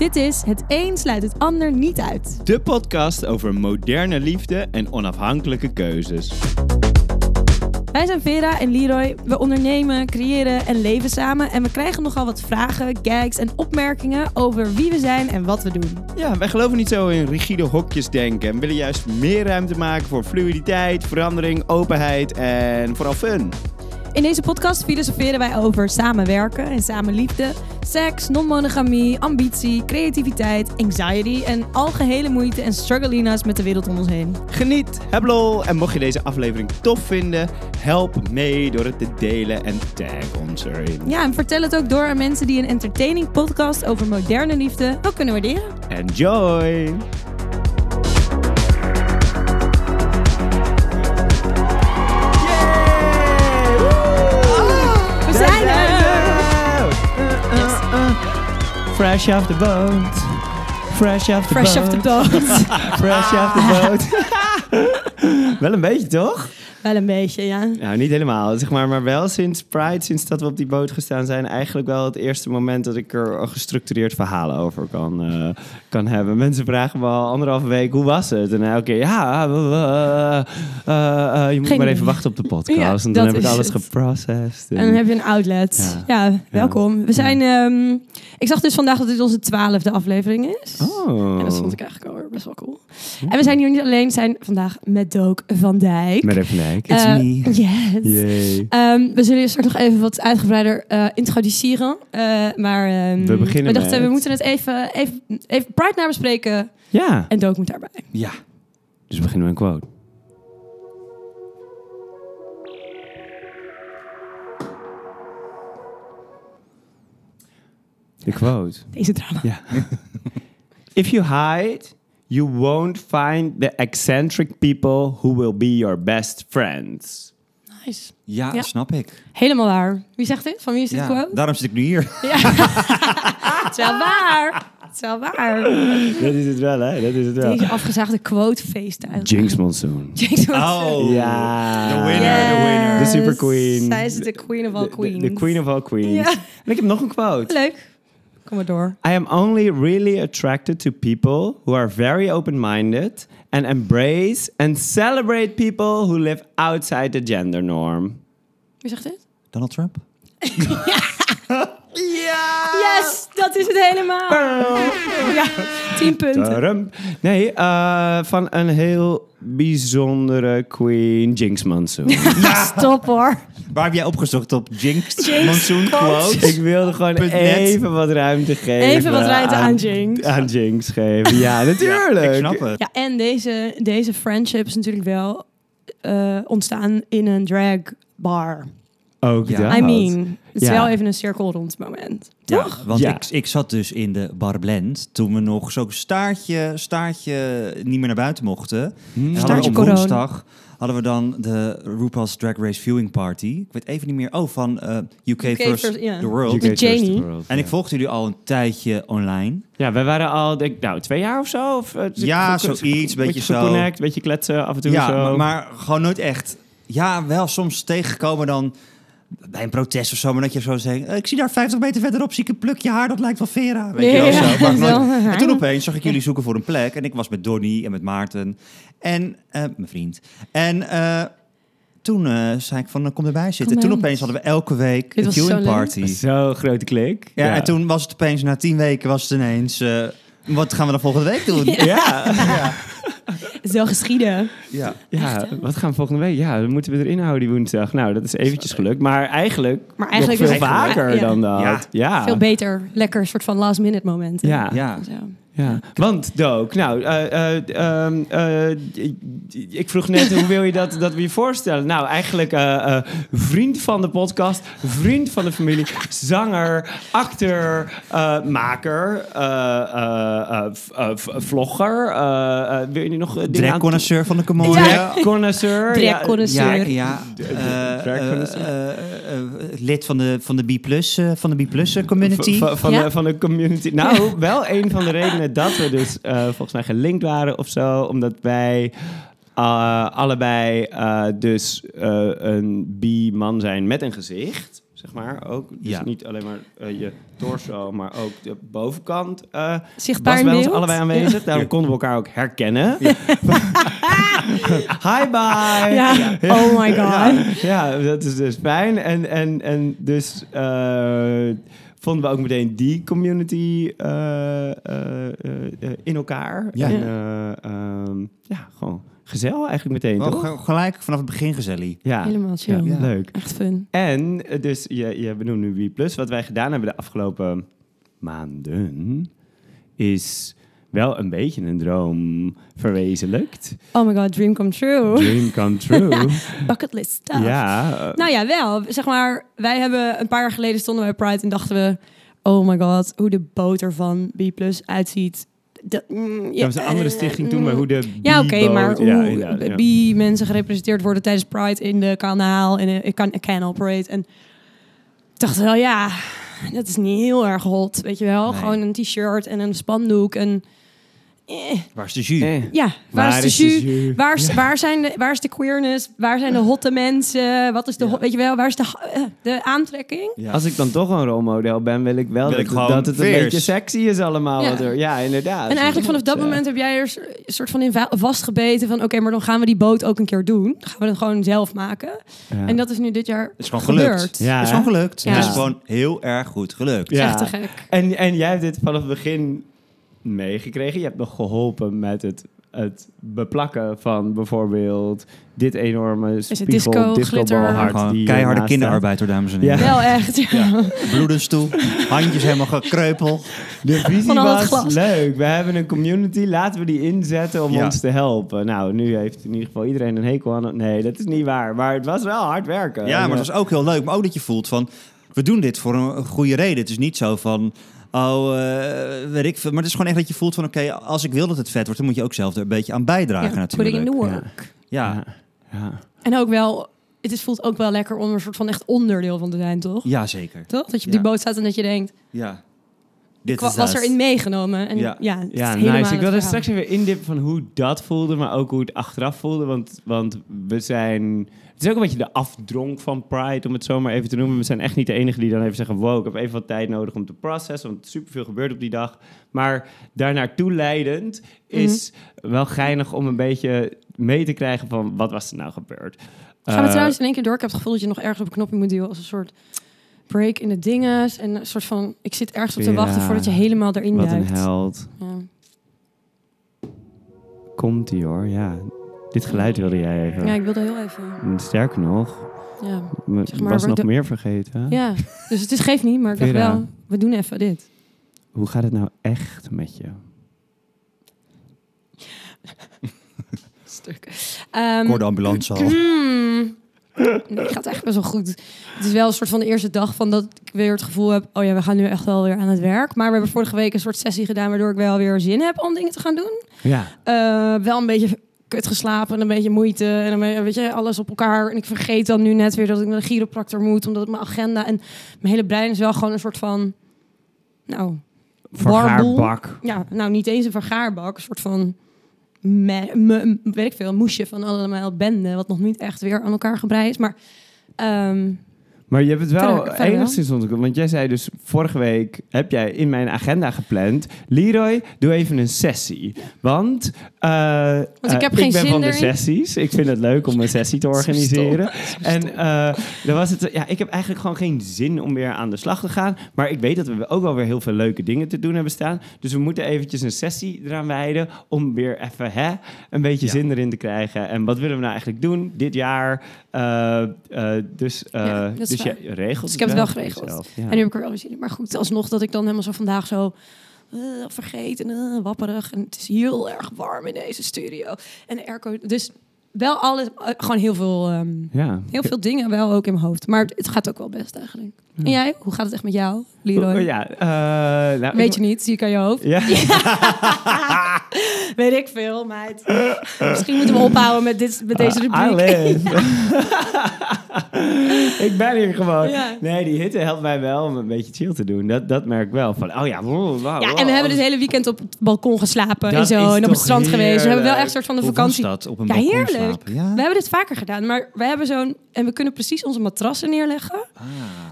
Dit is Het Een Sluit Het Ander Niet Uit. De podcast over moderne liefde en onafhankelijke keuzes. Wij zijn Vera en Leroy. We ondernemen, creëren en leven samen. En we krijgen nogal wat vragen, gags en opmerkingen over wie we zijn en wat we doen. Ja, wij geloven niet zo in rigide hokjes denken. En willen juist meer ruimte maken voor fluiditeit, verandering, openheid en vooral fun. In deze podcast filosoferen wij over samenwerken en samenliefde, seks, non-monogamie, ambitie, creativiteit, anxiety en algehele moeite en struggelina's met de wereld om ons heen. Geniet, heb lol en mocht je deze aflevering tof vinden, help mee door het te delen en tag ons erin. Ja, en vertel het ook door aan mensen die een entertaining podcast over moderne liefde ook kunnen waarderen. Enjoy! Fresh off the boat. Fresh off the boat. Wel een beetje, toch? Wel een beetje, ja. Nou, niet helemaal. Zeg maar wel sinds Pride, sinds dat we op die boot gestaan zijn, eigenlijk wel het eerste moment dat ik er een gestructureerd verhaal over kan hebben. Mensen vragen me al anderhalve week, hoe was het? En elke keer, je moet geen maar even wachten op de podcast. Ja, en dan heb ik alles geprocessed. En dan heb je een outlet. Ja, welkom. We zijn... ik zag dus vandaag dat dit onze 12e aflevering is. Oh. En dat vond ik eigenlijk al best wel cool. En we zijn hier niet alleen, zijn vandaag met Dook van Dijk. Met even It's me. Yes. We zullen je straks nog even wat uitgebreider introduceren. We moeten het even Pride nabespreken. Ja. En Dook moet daarbij. Ja. Dus we beginnen met een quote. De quote. Deze drama. Ja. If you hide... You won't find the eccentric people who will be your best friends. Nice. Ja, ja. Snap ik. Helemaal waar. Wie zegt dit? Van wie is dit gewoon? Daarom zit ik nu hier. Ja. Het is wel waar. Het is wel waar. Dat is het wel, hè? Dat is het wel. Deze afgezaagde quote-feest eigenlijk. Jinkx Monsoon. Jinkx Monsoon. Oh, ja. The winner, yes. The winner. De super queen. Zij is de queen of all queens. De queen of all queens. Ja. En ik heb nog een quote. Leuk. Kom maar door. I am only really attracted to people who are very open-minded and embrace and celebrate people who live outside the gender norm. Wie zegt dit? Donald Trump. Ja! Yes, dat is het helemaal. Ja, 10 punten. Nee, van een heel bijzondere queen, Jinkx Monsoon. Ja, stop hoor. Waar heb jij opgezocht op Jinkx Monsoon quote? Ik wilde gewoon even wat ruimte geven. Even wat ruimte aan Jinkx. Aan Jinkx geven, ja, natuurlijk. Ja, ik snap het. Ja, en deze friendship is natuurlijk wel ontstaan in een drag bar. Ook ja. I mean, het is wel even een cirkel rond het moment. Toch? Ja, want ik zat dus in de Bar Blend toen we nog zo'n staartje niet meer naar buiten mochten. Staartje corona. Op woensdag hadden we dan de RuPaul's Drag Race viewing party. Ik weet even niet meer. Oh, van UK First the World. Met Janie. En ik volgde jullie al een tijdje online. Ja, wij waren al, denk ik, 2 jaar of zo. Zoiets. Beetje zo. Geconnect, beetje kletsen af en toe. Ja, zo. Maar gewoon nooit echt. Ja, wel soms tegenkomen dan... Bij een protest of zo, maar dat je zo zegt... Ik zie daar 50 meter verderop, zie ik een plukje haar, dat lijkt wel Vera. Weet je wel zo. En toen opeens zag ik jullie zoeken voor een plek. En ik was met Donnie en met Maarten. En mijn vriend. En toen zei ik van, kom erbij zitten. Toen opeens hadden we elke week een viewing party. Zo'n grote klik. Ja, en toen was het opeens, na 10 weken was het ineens... wat gaan we dan volgende week doen? Ja. Het is wel geschieden. Ja, wat gaan we volgende week? Ja, dan moeten we erin houden die woensdag. Nou, dat is eventjes gelukt. Maar eigenlijk veel vaker dan dat. Ja. Veel beter. Lekker, soort van last minute momenten. Ja. Want Dook, nou, ik vroeg net hoe wil je dat we je voorstellen? Nou, eigenlijk vriend van de podcast, vriend van de familie, zanger, acteur, maker, vlogger. Wil je nog dragconnoisseur van de Commode? Lid van de B+ community. Van de community. Nou, wel een van de redenen dat we dus volgens mij gelinkt waren of zo, omdat wij allebei dus een bi-man zijn met een gezicht. zeg maar, ook. Dus niet alleen maar je torso, maar ook de bovenkant zichtbaar was bij ons allebei aanwezig. Ja. Daarom konden we elkaar ook herkennen. Ja. Hi, bye! Ja. Oh my god. Ja, dat is dus fijn. En dus vonden we ook meteen die community in elkaar. Ja. En, ja, gewoon... Gezellig eigenlijk meteen, toch? Gelijk vanaf het begin gezellig. Ja. Helemaal chill. Ja, ja. Leuk. Echt fun. En dus, je benoemt nu B+. Wat wij gedaan hebben de afgelopen maanden... is wel een beetje een droom verwezenlijkt. Oh my god, dream come true. Dream come true. Bucket list stuff. Ja. Nou ja, wel. Zeg maar, wij hebben een paar jaar geleden stonden we bij Pride... en dachten we, oh my god, hoe de boter van B+ uitziet... Dat was een andere stichting toen, maar hoe de hoe bi-mensen gerepresenteerd worden tijdens Pride in de kanaal en de Canal Parade. En ik dacht wel, ja, dat is niet heel erg hot, weet je wel. Nee. Gewoon een t-shirt en een spandoek en... Waar is de jus? Ja, waar is de jus? Waar is de queerness? Waar zijn de hotte mensen? Wat is de weet je wel? Waar is de aantrekking? Ja. Als ik dan toch een rolmodel ben, wil ik wel dat het een beetje sexy is allemaal. Ja, ja inderdaad. En eigenlijk vanaf dat moment heb jij er een soort van in vastgebeten van... oké, maar dan gaan we die boot ook een keer doen. Dan gaan we het gewoon zelf maken. Ja. En dat is nu dit jaar gelukt. Ja, is gewoon gelukt. Het is gewoon heel erg goed gelukt. Ja. Echt te gek. En jij hebt dit vanaf het begin... meegekregen. Je hebt me geholpen met het beplakken van bijvoorbeeld dit enorme spiegel, discobalhard. Keiharde kinderarbeid, hoor, dames en heren. Ja. Wel echt, ja. Bloedenstoel, handjes helemaal gekreupeld. De visie was leuk. We hebben een community, laten we die inzetten om ons te helpen. Nou, nu heeft in ieder geval iedereen een hekel aan. Nee, dat is niet waar. Maar het was wel hard werken. Ja, maar het was ook heel leuk. Maar ook dat je voelt van, we doen dit voor een goede reden. Het is niet zo van... weet ik veel. Maar het is gewoon echt dat je voelt van... oké, als ik wil dat het vet wordt... dan moet je ook zelf er een beetje aan bijdragen natuurlijk. Putting in the work. Ja. En ook wel... Het voelt ook wel lekker om een soort van echt onderdeel van te zijn, toch? Ja, zeker. Toch? Dat je op die boot staat en dat je denkt... Ja. Dit was erin meegenomen. En het is nice. Ik wil er straks even indippen van hoe dat voelde... maar ook hoe het achteraf voelde. Want we zijn... Het is ook een beetje de afdronk van Pride, om het zo maar even te noemen. We zijn echt niet de enige die dan even zeggen... wow, ik heb even wat tijd nodig om te processen... want superveel gebeurt op die dag. Maar daarnaartoe leidend is wel geinig om een beetje mee te krijgen... van wat was er nou gebeurd. Gaan we trouwens in één keer door? Ik heb het gevoel dat je nog ergens op een knopje moet duwen... als een soort break in de dinges. En een soort van, ik zit ergens op te wachten voordat je helemaal erin duikt. Wat een held. Ja. Komt-ie hoor, ja. Dit geluid wilde jij even. Ja, ik wilde heel even. Sterker nog, zeg maar, was nog meer vergeten. Ja, dus het geeft niet, maar ik dacht wel, we doen even dit. Hoe gaat het nou echt met je? Stuk. Voor de ambulance al. Nee, het gaat echt best wel goed. Het is wel een soort van de eerste dag van dat ik weer het gevoel heb... oh ja, we gaan nu echt wel weer aan het werk. Maar we hebben vorige week een soort sessie gedaan... waardoor ik wel weer zin heb om dingen te gaan doen. Ja. Wel een beetje... kut geslapen en een beetje moeite en dan weet je alles op elkaar en ik vergeet dan nu net weer dat ik naar de chiropractor moet omdat mijn agenda en mijn hele brein is wel gewoon een soort van vergaarbak. Ja, nou niet eens een vergaarbak, een soort van weet ik veel, moesje van allemaal benden wat nog niet echt weer aan elkaar gebreid is, maar je hebt het wel enigszins ontwikkeld. Want jij zei dus vorige week... heb jij in mijn agenda gepland... Leroy, doe even een sessie. Want ik heb geen zin van de sessies. Ik vind het leuk om een sessie te organiseren. En dan was het... Ja, ik heb eigenlijk gewoon geen zin om weer aan de slag te gaan. Maar ik weet dat we ook wel weer heel veel leuke dingen te doen hebben staan. Dus we moeten eventjes een sessie eraan wijden... om weer even een beetje zin erin te krijgen. En wat willen we nou eigenlijk doen dit jaar? Dus je regelt dus ik heb het wel geregeld. Jezelf, ja. En nu heb ik er wel zin in. Maar goed, alsnog dat ik dan helemaal zo vandaag zo... vergeet en wapperig. En het is heel erg warm in deze studio. En de airco... Dus wel alles... gewoon heel veel... heel veel dingen wel ook in mijn hoofd. Maar het gaat ook wel best eigenlijk. Ja. En jij? Hoe gaat het echt met jou, Leroy? Weet je niet? Zie ik aan je hoofd? Ja. Weet ik veel, meid. Misschien moeten we ophouden met deze rubriek. Ik ben hier gewoon. Ja. Nee, die hitte helpt mij wel om een beetje chill te doen. Dat merk ik wel. Van, oh ja, wow, ja, en we hebben het hele weekend op het balkon geslapen en zo. En op het strand heerlijk. Geweest. We hebben wel echt een soort van de vakantie. Dat, op een ja, heerlijk. Slapen, ja? We hebben dit vaker gedaan. Maar we hebben zo'n... En we kunnen precies onze matrassen neerleggen. Ah.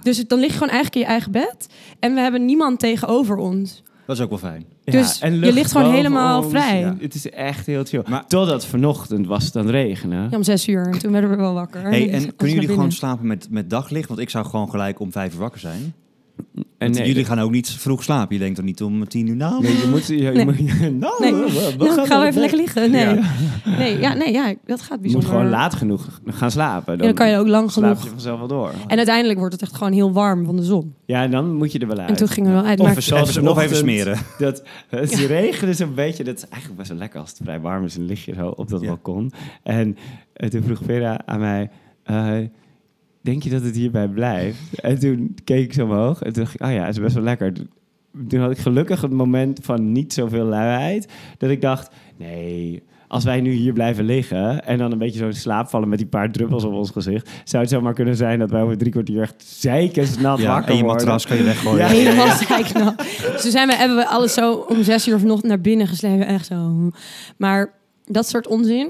Dus dan lig je gewoon eigenlijk in je eigen bed. En we hebben niemand tegenover ons. Dat is ook wel fijn. Ja, dus je ligt gewoon helemaal vrij. Ja. Het is echt heel chill. Maar totdat vanochtend was het aan het regenen. Ja, om 6 uur. En toen werden we wel wakker. Hey, en kunnen jullie gewoon slapen met daglicht? Want ik zou gewoon gelijk om 5 uur wakker zijn. En nee, jullie gaan ook niet vroeg slapen. Je denkt dan niet om 10 uur nou? Nee, we gaan even lekker liggen. Nee, ja. Dat gaat bijzonder. Je moet gewoon laat genoeg gaan slapen. Dan kan je ook lang genoeg. Slaap je vanzelf wel door. En uiteindelijk wordt het echt gewoon heel warm van de zon. Ja, en dan moet je er wel uit. En toen gingen we wel uit. Of even smeren. Het regende zo'n beetje. Dat is eigenlijk best wel lekker als het vrij warm is. En lig je zo op dat balkon. En toen vroeg Vera aan mij... denk je dat het hierbij blijft? En toen keek ik zo omhoog en toen dacht ik, oh ja, het is best wel lekker. Toen had ik gelukkig het moment van niet zoveel luiheid, dat ik dacht, nee, als wij nu hier blijven liggen en dan een beetje zo in slaap vallen met die paar druppels op ons gezicht, zou het zomaar kunnen zijn dat wij over 3 kwartier echt zeikensnat wakker worden. Ja, en je matras kan je weggooien. Ja, helemaal zeiknat. Dus toen hebben we alles zo om 6 uur vanochtend naar binnen geslepen. Echt zo. Maar dat soort onzin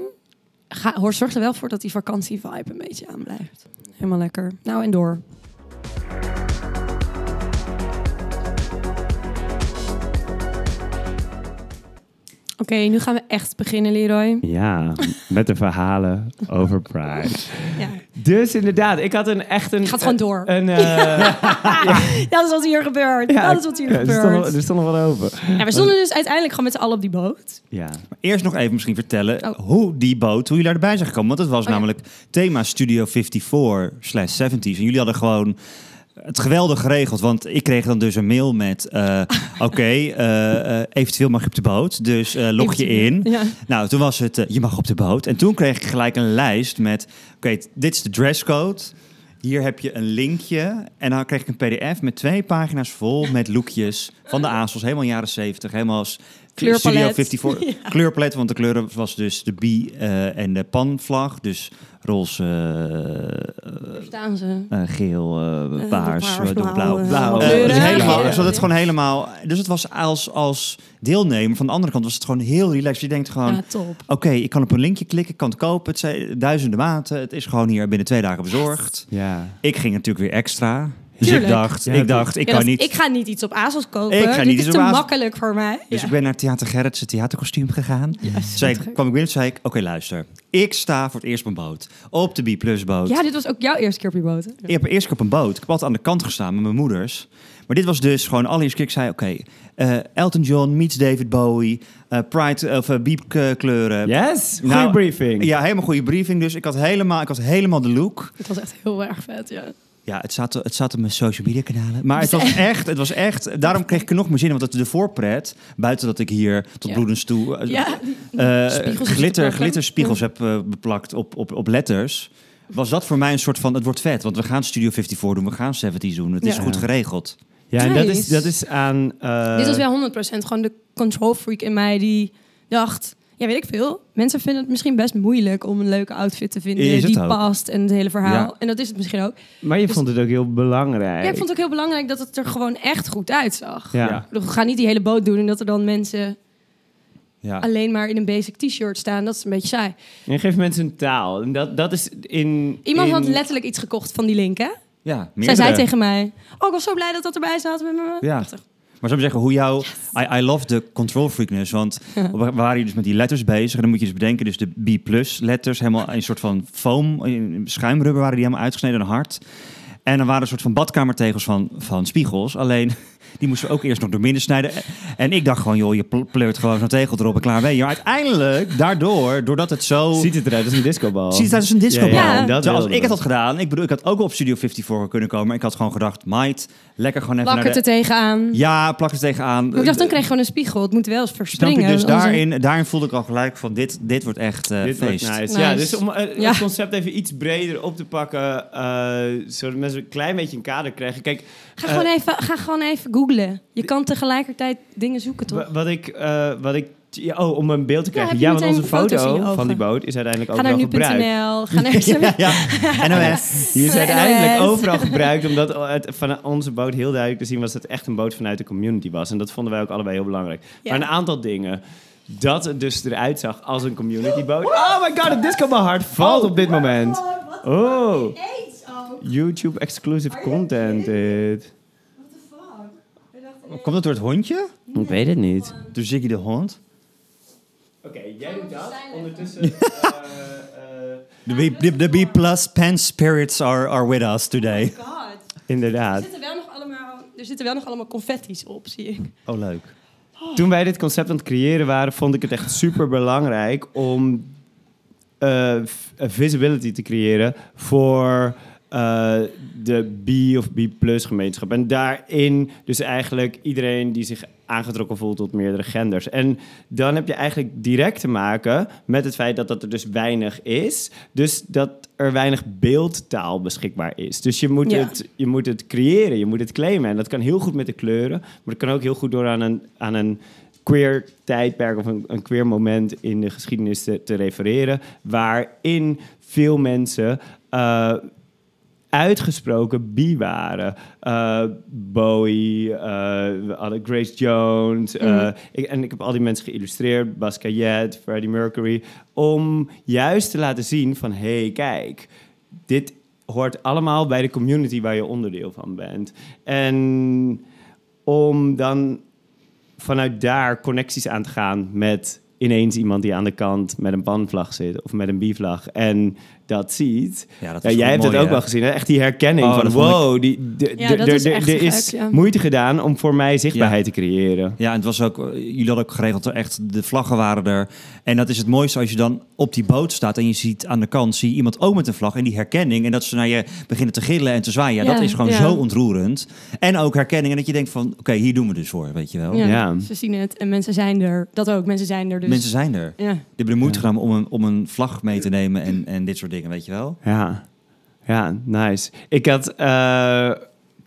zorgt er wel voor dat die vakantievibe een beetje aan blijft. Helemaal lekker. Nou, en door. Oké, nu gaan we echt beginnen, Leroy. Ja, met de verhalen over Pride. Ja. Dus inderdaad, ik had echt een... Gaat gewoon door. Dat is wat hier gebeurt. Ja, dat is wat hier gebeurt. Er stond nog wel open. Ja, we stonden dus uiteindelijk gewoon met z'n allen op die boot. Ja. Maar eerst nog even misschien vertellen hoe jullie erbij zijn gekomen. Want het was namelijk thema Studio 54/70's. En jullie hadden gewoon... Het geweldig geregeld, want ik kreeg dan dus een mail met... eventueel mag je op de boot, dus log je in. Ja. Nou, toen was het, je mag op de boot. En toen kreeg ik gelijk een lijst met... Oké, dit is de dresscode. Hier heb je een linkje. En dan kreeg ik een pdf met 2 pagina's vol met lookjes van de ASOS. Helemaal jaren 70, helemaal als Studio 54. Ja. Kleurpalet, want de kleuren was dus de bi- en de panvlag. Dus... roze, geel, paars, blauw. Dus het was als deelnemer van de andere kant was het gewoon heel relaxed. Je denkt gewoon, ik kan op een linkje klikken, ik kan het kopen. Het zijn duizenden maten. Het is gewoon hier binnen 2 dagen bezorgd. Ja. Ik ging natuurlijk weer extra. Dus ik ga niet iets op ASOS kopen. Dit is te makkelijk voor mij. Dus ik ben naar Theater Gerrits, het theaterkostuum gegaan. Yes. Kwam ik binnen, zei ik, oké, luister. Ik sta voor het eerst op een boot. Op de B+ boot. Ja, dit was ook jouw eerste keer op je boot. Hè? Ik heb eerst keer op een boot. Ik heb altijd aan de kant gestaan met mijn moeders. Maar dit was dus gewoon allereerst keer. Ik zei, Elton John meets David Bowie. Pride of biepkleuren. Yes, goede briefing. Ja, helemaal goede briefing. Dus ik had helemaal de look. Het was echt heel erg vet, ja. Ja, het zat op mijn social media kanalen. Maar het was echt... Daarom kreeg ik er nog meer zin in. Want de voorpret, buiten dat ik hier tot bloedens toe... glitterspiegels heb beplakt op letters... was dat voor mij een soort van... Het wordt vet, want we gaan Studio 54 doen. We gaan 70's doen. Het is goed geregeld. Ja, en dat is aan... Dit was wel 100% gewoon de control freak in mij die dacht... Ja, weet ik veel. Mensen vinden het misschien best moeilijk om een leuke outfit te vinden die past en het hele verhaal. Ja. En dat is het misschien ook. Maar je vond het ook heel belangrijk. Ja, ik vond het ook heel belangrijk dat het er gewoon echt goed uitzag. Ja. We gaan niet die hele boot doen en dat er dan mensen alleen maar in een basic t-shirt staan. Dat is een beetje saai. En je geeft mensen een taal. En dat is in... Iemand had letterlijk iets gekocht van die link, hè? Ja, meerdere. Zij zei tegen mij, ik was zo blij dat dat erbij zat. Ja. Maar zou ik zeggen, hoe jouw... I love the control freakness. Want we waren dus met die letters bezig. En dan moet je dus bedenken, dus de B+ letters... helemaal in een soort van foam, in schuimrubber... waren die helemaal uitgesneden en hard. En dan waren een soort van badkamertegels van spiegels. Alleen, die moesten we ook eerst nog door midden snijden. En ik dacht gewoon, joh, je pleurt gewoon zo'n tegel erop en klaar ben je. Maar uiteindelijk, doordat het zo... Ziet het eruit als een discobal. Ja. Zoals ik het had gedaan. Ik bedoel, ik had ook op Studio 54 kunnen komen. Ik had gewoon gedacht, lekker gewoon even... Plak het er tegenaan. Ja, plak het er tegenaan. Maar ik dacht, dan krijg je gewoon een spiegel. Het moet wel eens verspringen. Dus daarin voelde ik al gelijk van, dit wordt echt feest. Wordt nice. Ja, dus om het concept even iets breder op te pakken... zodat mensen een klein beetje een kader krijgen. Kijk, ga gewoon even googlen. Je kan tegelijkertijd dingen zoeken, toch? Wat ik Oh, om een beeld te krijgen. Ja, want onze foto van die boot is uiteindelijk overal gebruikt. Ga naar nu.nl. NOS. Die is uiteindelijk overal gebruikt, omdat het van onze boot heel duidelijk te zien was dat het echt een boot vanuit de community was. En dat vonden wij ook allebei heel belangrijk. Ja. Maar een aantal dingen. Dat het dus eruit zag als een community boot. Oh my god, het disco op mijn hart valt op dit moment. Oh. YouTube exclusive content. Komt dat door het hondje? Ik weet het niet. Door Ziggy de hond? Oké, jij doet dat. Ondertussen... The B-plus pen spirits are with us today. Oh god. Inderdaad. Er zitten wel nog allemaal confetti's op, zie ik. Oh, leuk. Oh. Toen wij dit concept aan het creëren waren, vond ik het echt super belangrijk om visibility te creëren voor... de B of B+ gemeenschap. En daarin dus eigenlijk iedereen die zich aangetrokken voelt tot meerdere genders. En dan heb je eigenlijk direct te maken met het feit dat er dus weinig is. Dus dat er weinig beeldtaal beschikbaar is. Dus je moet het creëren, je moet het claimen. En dat kan heel goed met de kleuren, maar dat kan ook heel goed door aan een queer tijdperk of een queer moment in de geschiedenis te refereren, waarin veel mensen... uitgesproken bi waren. Bowie, Grace Jones. Ik heb al die mensen geïllustreerd. Basquiat, Freddie Mercury. Om juist te laten zien van... hey, kijk, dit hoort allemaal bij de community waar je onderdeel van bent. En om dan vanuit daar connecties aan te gaan met... ineens iemand die aan de kant met een panvlag zit... of met een bivlag en dat ziet. Ja, dat jij hebt het ook wel gezien, hè? Echt die herkenning van... wow, er is moeite gedaan om voor mij zichtbaarheid te creëren. Ja, en het was ook... jullie hadden ook geregeld, er echt de vlaggen waren er. En dat is het mooiste als je dan op die boot staat... en je ziet aan de kant iemand ook met een vlag... en die herkenning, en dat ze naar je beginnen te gillen en te zwaaien. Ja, dat is gewoon zo ontroerend. En ook herkenning, en dat je denkt van... oké, hier doen we dus voor, weet je wel. Ja, ze zien het en mensen zijn er. Dat ook, mensen zijn er dus. Mensen zijn er. Ja. Die hebben de moeite genomen om een vlag mee te nemen en dit soort dingen, weet je wel? Ja, nice. Ik had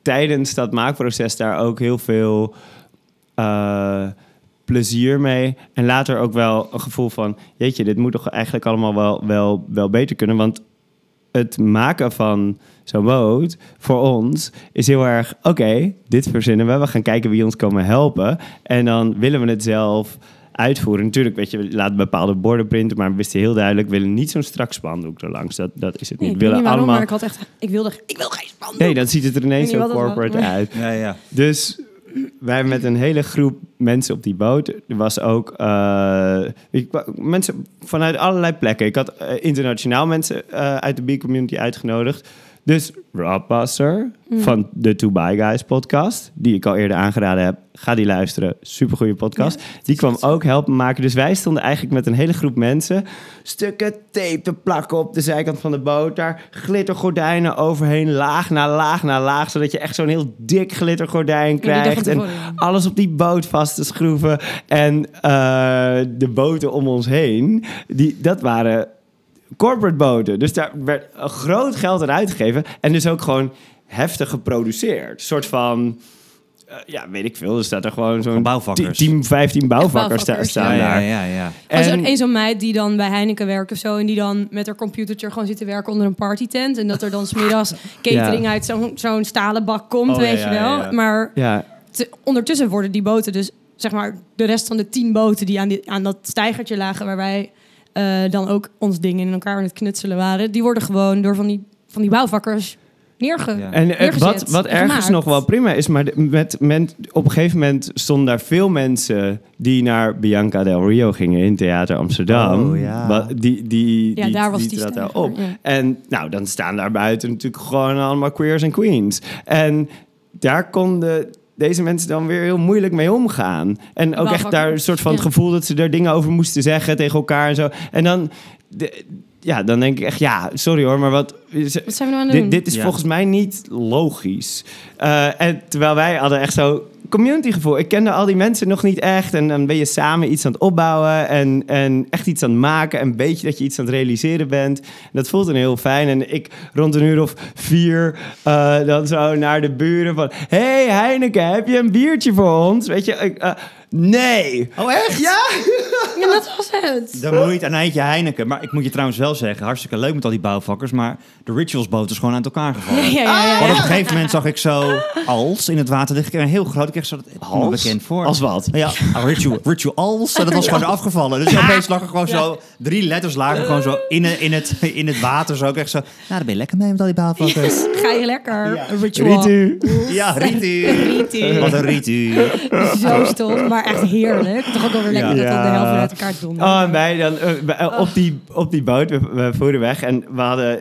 tijdens dat maakproces daar ook heel veel plezier mee. En later ook wel een gevoel van... jeetje, dit moet toch eigenlijk allemaal wel beter kunnen. Want het maken van zo'n boot voor ons is heel erg... oké, dit verzinnen we. We gaan kijken wie ons komen helpen. En dan willen we het zelf... uitvoeren. Natuurlijk, weet je, we laten bepaalde borden printen, maar we wisten heel duidelijk, we willen niet zo'n strak spandoek erlangs. Dat is het niet. Nee, ik willen allemaal. Maar ik wil geen spandoek. Nee, dan ziet het er ineens zo corporate uit. Ja. Dus wij met een hele groep mensen op die boot. Er was ook mensen vanuit allerlei plekken. Ik had internationaal mensen uit de B-community uitgenodigd. Dus Rob Passer van de Two Bye Guys podcast... die ik al eerder aangeraden heb. Ga die luisteren. Supergoeie podcast. Ja, die kwam ook helpen maken. Dus wij stonden eigenlijk met een hele groep mensen... stukken tape te plakken op de zijkant van de boot. Daar glittergordijnen overheen. Laag na laag na laag. Zodat je echt zo'n heel dik glittergordijn krijgt. En alles op die boot vast te schroeven. En de boten om ons heen. Dat waren... corporate boten. Dus daar werd een groot geld aan uitgegeven. En dus ook gewoon heftig geproduceerd. Een soort van... weet ik veel. Er staat er gewoon zo'n 15 bouwvakkers staan daar. Ja. En zo'n meid die dan bij Heineken werkt of zo... en die dan met haar computertje gewoon zit te werken onder een partytent... en dat er dan 's middags catering uit zo'n stalen bak komt, weet je wel. Ja. Maar ondertussen worden die boten dus... zeg maar de rest van de 10 boten die aan dat steigertje lagen... waarbij... dan ook ons ding in elkaar aan het knutselen waren... die worden gewoon door van die bouwvakkers neergezet. En wat ergens nog wel prima is... maar op een gegeven moment stonden daar veel mensen... die naar Bianca del Rio gingen in Theater Amsterdam. Oh, ja. Daar was die staat daar op. Ja. En nou, dan staan daar buiten natuurlijk gewoon allemaal queers en queens. En daar konden... deze mensen dan weer heel moeilijk mee omgaan. En ook echt daar een soort van het gevoel... dat ze daar dingen over moesten zeggen tegen elkaar en zo. En dan... dan denk ik echt... ja, sorry hoor, maar wat zijn we nou aan het doen? Dit is volgens mij niet logisch. En terwijl wij hadden echt zo... community gevoel. Ik kende al die mensen nog niet echt. En dan ben je samen iets aan het opbouwen. En echt iets aan het maken. En weet je dat je iets aan het realiseren bent. En dat voelt dan heel fijn. En ik rond een uur of 4... dan zo naar de buren van... hey Heineken, heb je een biertje voor ons? Weet je... Nee. Oh, echt? Ja? Ja, dat was het. Dan moet je het aan eindje Heineken. Maar ik moet je trouwens wel zeggen, hartstikke leuk met al die bouwvakkers, maar de Rituals-boot is gewoon uit elkaar gevallen. Ja. Want op een gegeven moment zag ik zo als in het water. Ik een heel groot, ik kreeg zo dat bekend voor. Als wat? Ja, Rituals. Dat was gewoon afgevallen. Dus opeens lag er gewoon zo, 3 letters lagen gewoon zo in het water. Zo, ik echt zo, nou, daar ben je lekker mee met al die bouwvakkers. Ja, ga je lekker. Ja. Ritual. Ritu. Ja, Ritu. Wat een Ritu. Zo stom, maar echt heerlijk. Toch ook wel weer lekker dat dan de helft uit elkaar donderen. Oh, en wij dan op die boot, we voeren weg en we hadden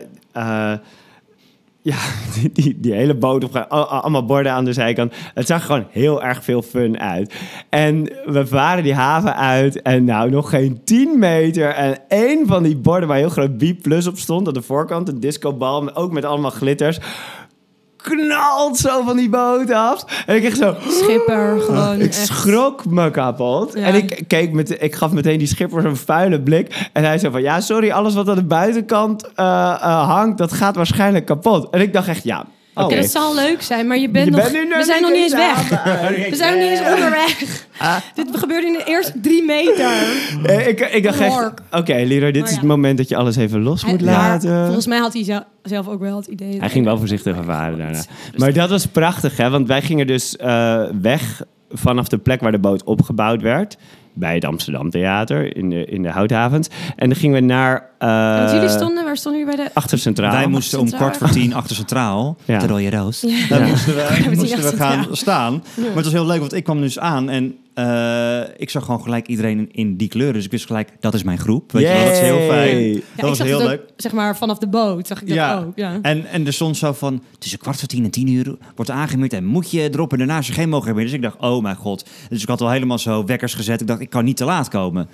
die hele boot op, allemaal borden aan de zijkant. Het zag gewoon heel erg veel fun uit. En we varen die haven uit en nou, nog geen 10 meter. En één van die borden waar heel groot B+ op stond, aan de voorkant, een discobal, ook met allemaal glitters, knalt zo van die boot af. En ik echt zo, schipper gewoon. Ik schrok me kapot. Ja. En ik gaf meteen die schipper zo'n vuile blik. En hij zei van, ja, sorry, alles wat aan de buitenkant hangt, dat gaat waarschijnlijk kapot. En ik dacht echt, ja. Okay. Ja, dat zal leuk zijn, maar we zijn nog niet eens weg. We zijn nog niet eens onderweg. Dit gebeurde in de eerste 3 meter. Ik dacht echt, oké, Leroy, dit is het moment dat je alles even los moet laten. Volgens mij had hij zelf ook wel het idee. Hij ging wel voorzichtig varen daarna. Maar dat was prachtig, hè? Want wij gingen dus weg vanaf de plek waar de boot opgebouwd werd, bij het Amsterdam Theater in de Houthavens. En dan gingen we naar... waar stonden jullie bij de... Achter Centraal. Wij moesten om 12:15 achter Centraal. Ja. Terwijl je roos. Ja. Daar moesten we gaan staan. Ja. Maar het was heel leuk, want ik kwam dus aan en ik zag gewoon gelijk iedereen in die kleuren. Dus ik wist gelijk, dat is mijn groep. Weet je wel, dat is heel fijn. Ja, dat was heel leuk. Zeg maar, vanaf de boot zag ik dat ook. Ja. En er stond zo van, tussen 12:15 en 10:00 wordt aangemuurd en moet je erop en daarna is er geen mogelijkheid meer. Dus ik dacht, oh mijn god. Dus ik had al helemaal zo wekkers gezet. Ik dacht, ik kan niet te laat komen.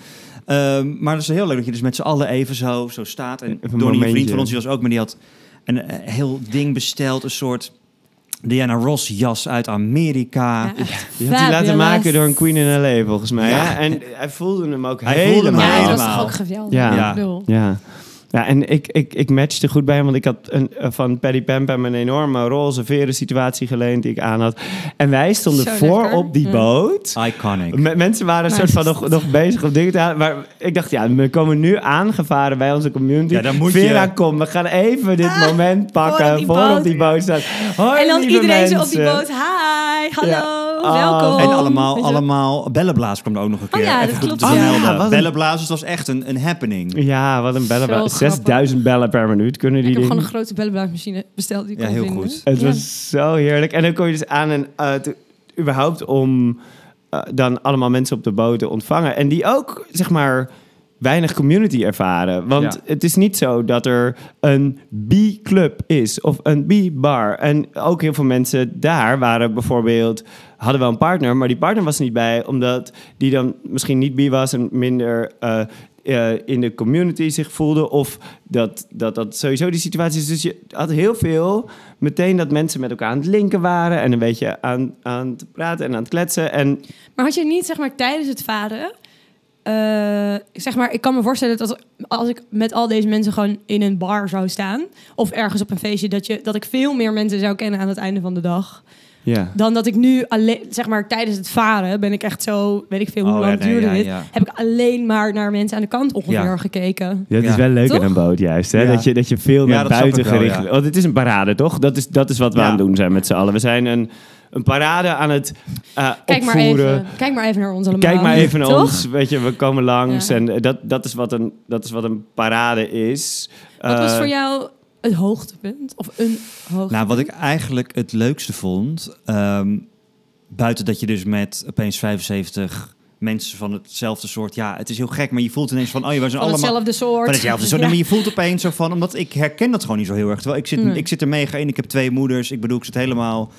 Maar dat is heel leuk dat je dus met z'n allen even zo staat. En Donnie, een vriend van ons, die was ook, maar die had een heel ding besteld, een soort Diana Ross jas uit Amerika. Ja, die had hij laten maken door een queen in L.A. volgens mij. Ja. En hij voelde hem ook helemaal. Ja, dat was toch ook geweldig. Ja, en ik matchte goed bij hem, want ik had van Paddy Pam een enorme roze veren situatie geleend die ik aan had. En wij stonden op die boot. Iconic. Mensen waren soort van nog bezig om dingen te halen. Maar ik dacht, ja, we komen nu aangevaren bij onze community. Ja, dan moet Vera, kom, we gaan even dit moment pakken. Op die boot staan. Hoi, en dan iedereen zo op die boot. Hi, hallo. Ja. Welkom. En allemaal bellenblaas kwam er ook nog een keer. Ja, dat klopt. Bellenblaas, het was echt een happening. Ja, wat een bellenblaas. 6000 bellen per minuut kunnen die. Ik heb gewoon een grote bellenblaasmachine besteld die ik kon vinden. Goed. Het was zo heerlijk. En dan kom je dus aan en überhaupt om dan allemaal mensen op de boot te ontvangen. En die ook, zeg maar, weinig community ervaren. Want het is niet zo dat er een B-club is of een B-bar. En ook heel veel mensen daar waren bijvoorbeeld, hadden wel een partner, maar die partner was niet bij, omdat die dan misschien niet bi was en minder in de community zich voelde. Of dat sowieso die situatie is. Dus je had heel veel meteen dat mensen met elkaar aan het linken waren en een beetje aan het praten en aan het kletsen. En... Maar had je niet, zeg maar, tijdens het varen... zeg maar, ik kan me voorstellen dat als ik met al deze mensen gewoon in een bar zou staan of ergens op een feestje, dat ik veel meer mensen zou kennen aan het einde van de dag. Ja. Dan dat ik nu alleen, zeg maar, tijdens het varen ben ik echt zo, weet ik veel hoe lang duurde dit. Ja. Heb ik alleen maar naar mensen aan de kant ongeveer gekeken. Ja, dat is wel leuk in een boot juist, hè? Ja. Dat je veel naar buiten gericht bent. Ja. Want het is een parade, toch? Dat is wat we aan het doen zijn met z'n allen. We zijn een parade aan het opvoeren. Kijk maar even naar ons allemaal. Kijk maar even naar ons. Weet je, we komen langs. Ja. En dat is wat een parade is. Wat was voor jou het hoogtepunt? Of een hoogtepunt? Nou, wat ik eigenlijk het leukste vond... buiten dat je dus met opeens 75... mensen van hetzelfde soort, het is heel gek, maar je voelt ineens van, we zijn allemaal van hetzelfde soort. Ja. Maar je voelt opeens zo van, omdat ik herken dat gewoon niet zo heel erg. Terwijl ik zit er mega in, ik heb 2 moeders, ik bedoel, ik zit helemaal...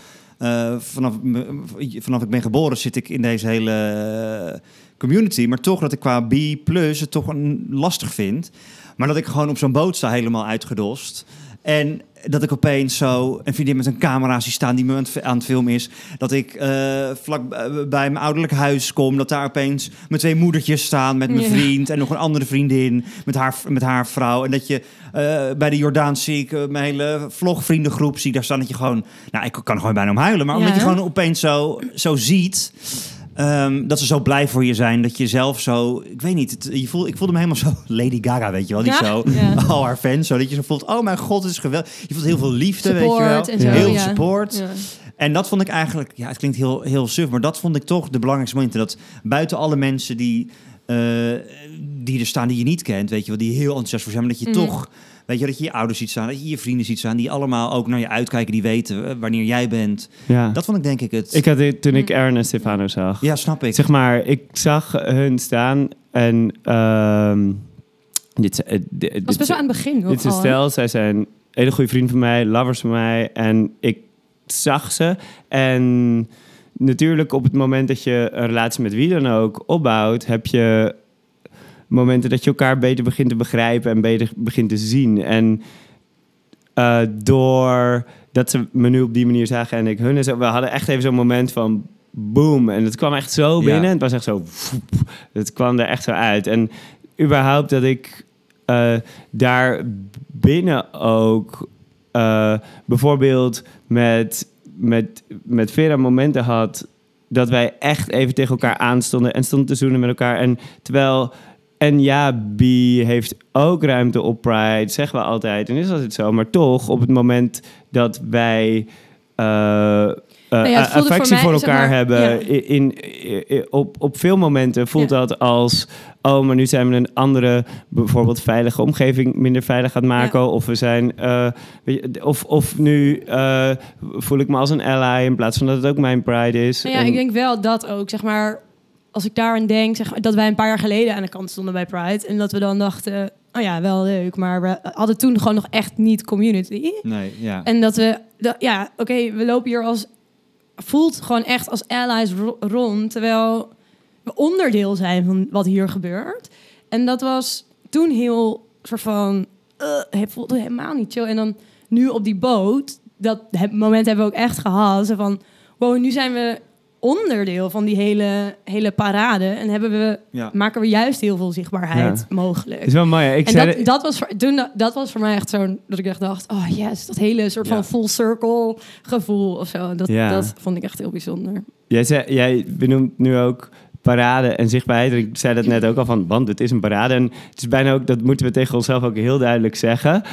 Vanaf ik ben geboren zit ik in deze hele community. Maar toch dat ik qua B+ het toch lastig vind. Maar dat ik gewoon op zo'n boot sta helemaal uitgedost. En dat ik opeens zo een vriendin met een camera zie staan die me aan het filmen is. Dat ik vlak bij mijn ouderlijk huis kom. Dat daar opeens mijn 2 moedertjes staan met mijn vriend. En nog een andere vriendin met haar vrouw. En dat je bij de Jordaan zie ik mijn hele vlogvriendengroep zie daar staan. Dat je gewoon... Nou, ik kan er gewoon bijna om huilen. Maar omdat je gewoon opeens zo ziet... Dat ze zo blij voor je zijn. Dat je zelf zo... Ik weet niet. Ik voelde me helemaal zo... Lady Gaga, weet je wel. Die zo... Ja. Al haar fans. Zodat je zo voelt... Oh mijn god, het is geweldig. Je voelt heel veel liefde, support, weet je wel. Heel support. Ja. En dat vond ik eigenlijk... Ja, het klinkt heel, heel suf. Maar dat vond ik toch de belangrijkste momenten. Dat buiten alle mensen die er staan die je niet kent, weet je wel, die heel enthousiast voor zijn, maar dat je toch... Weet je, dat je je ouders ziet staan, dat je je vrienden ziet staan, die allemaal ook naar je uitkijken, die weten wanneer jij bent. Ja. Dat vond ik denk ik het... Ik had dit toen ik Aaron en Stefano zag. Ja, snap ik. Zeg maar, ik zag hun staan en... dit was best wel aan het begin. Dit is een stel, zij zijn hele goede vrienden van mij, lovers van mij. En ik zag ze en... Natuurlijk, op het moment dat je een relatie met wie dan ook opbouwt, heb je momenten dat je elkaar beter begint te begrijpen en beter begint te zien. En doordat ze me nu op die manier zagen en ik hun, en zo, we hadden echt even zo'n moment van boom. En het kwam echt zo binnen. Ja. Het was echt zo... Het kwam er echt zo uit. En überhaupt dat ik daar binnen ook bijvoorbeeld met Vera momenten had dat wij echt even tegen elkaar aanstonden en stonden te zoenen met elkaar. En terwijl... En ja, B heeft ook ruimte op Pride, zeggen we altijd. En is altijd zo. Maar toch, op het moment dat wij affectie voor elkaar hebben... Ja. Op veel momenten voelt dat als... Oh, maar nu zijn we een andere, bijvoorbeeld veilige omgeving minder veilig aan het maken. Ja. Of we zijn... nu voel ik me als een ally in plaats van dat het ook mijn Pride is. Nou ja, ik denk wel dat ook, zeg maar... Als ik daaraan denk, zeg maar, dat wij een paar jaar geleden aan de kant stonden bij Pride. En dat we dan dachten, oh ja, wel leuk. Maar we hadden toen gewoon nog echt niet community. Nee, ja. En dat we, we lopen hier als... Voelt gewoon echt als allies rond. Terwijl we onderdeel zijn van wat hier gebeurt. En dat was toen heel soort van... Het voelde helemaal niet chill. En dan nu op die boot, dat moment hebben we ook echt gehad. Zo van, wow, nu zijn we... onderdeel van die hele parade en maken we juist heel veel zichtbaarheid mogelijk. Is wel mooi. Ja. Dat was voor mij echt zo'n dat ik echt dacht, oh yes, dat hele soort van full circle gevoel of zo. Dat vond ik echt heel bijzonder. Jij benoemt nu ook parade en zichtbaarheid. Ik zei dat net ook al van, want het is een parade en het is bijna ook dat moeten we tegen onszelf ook heel duidelijk zeggen.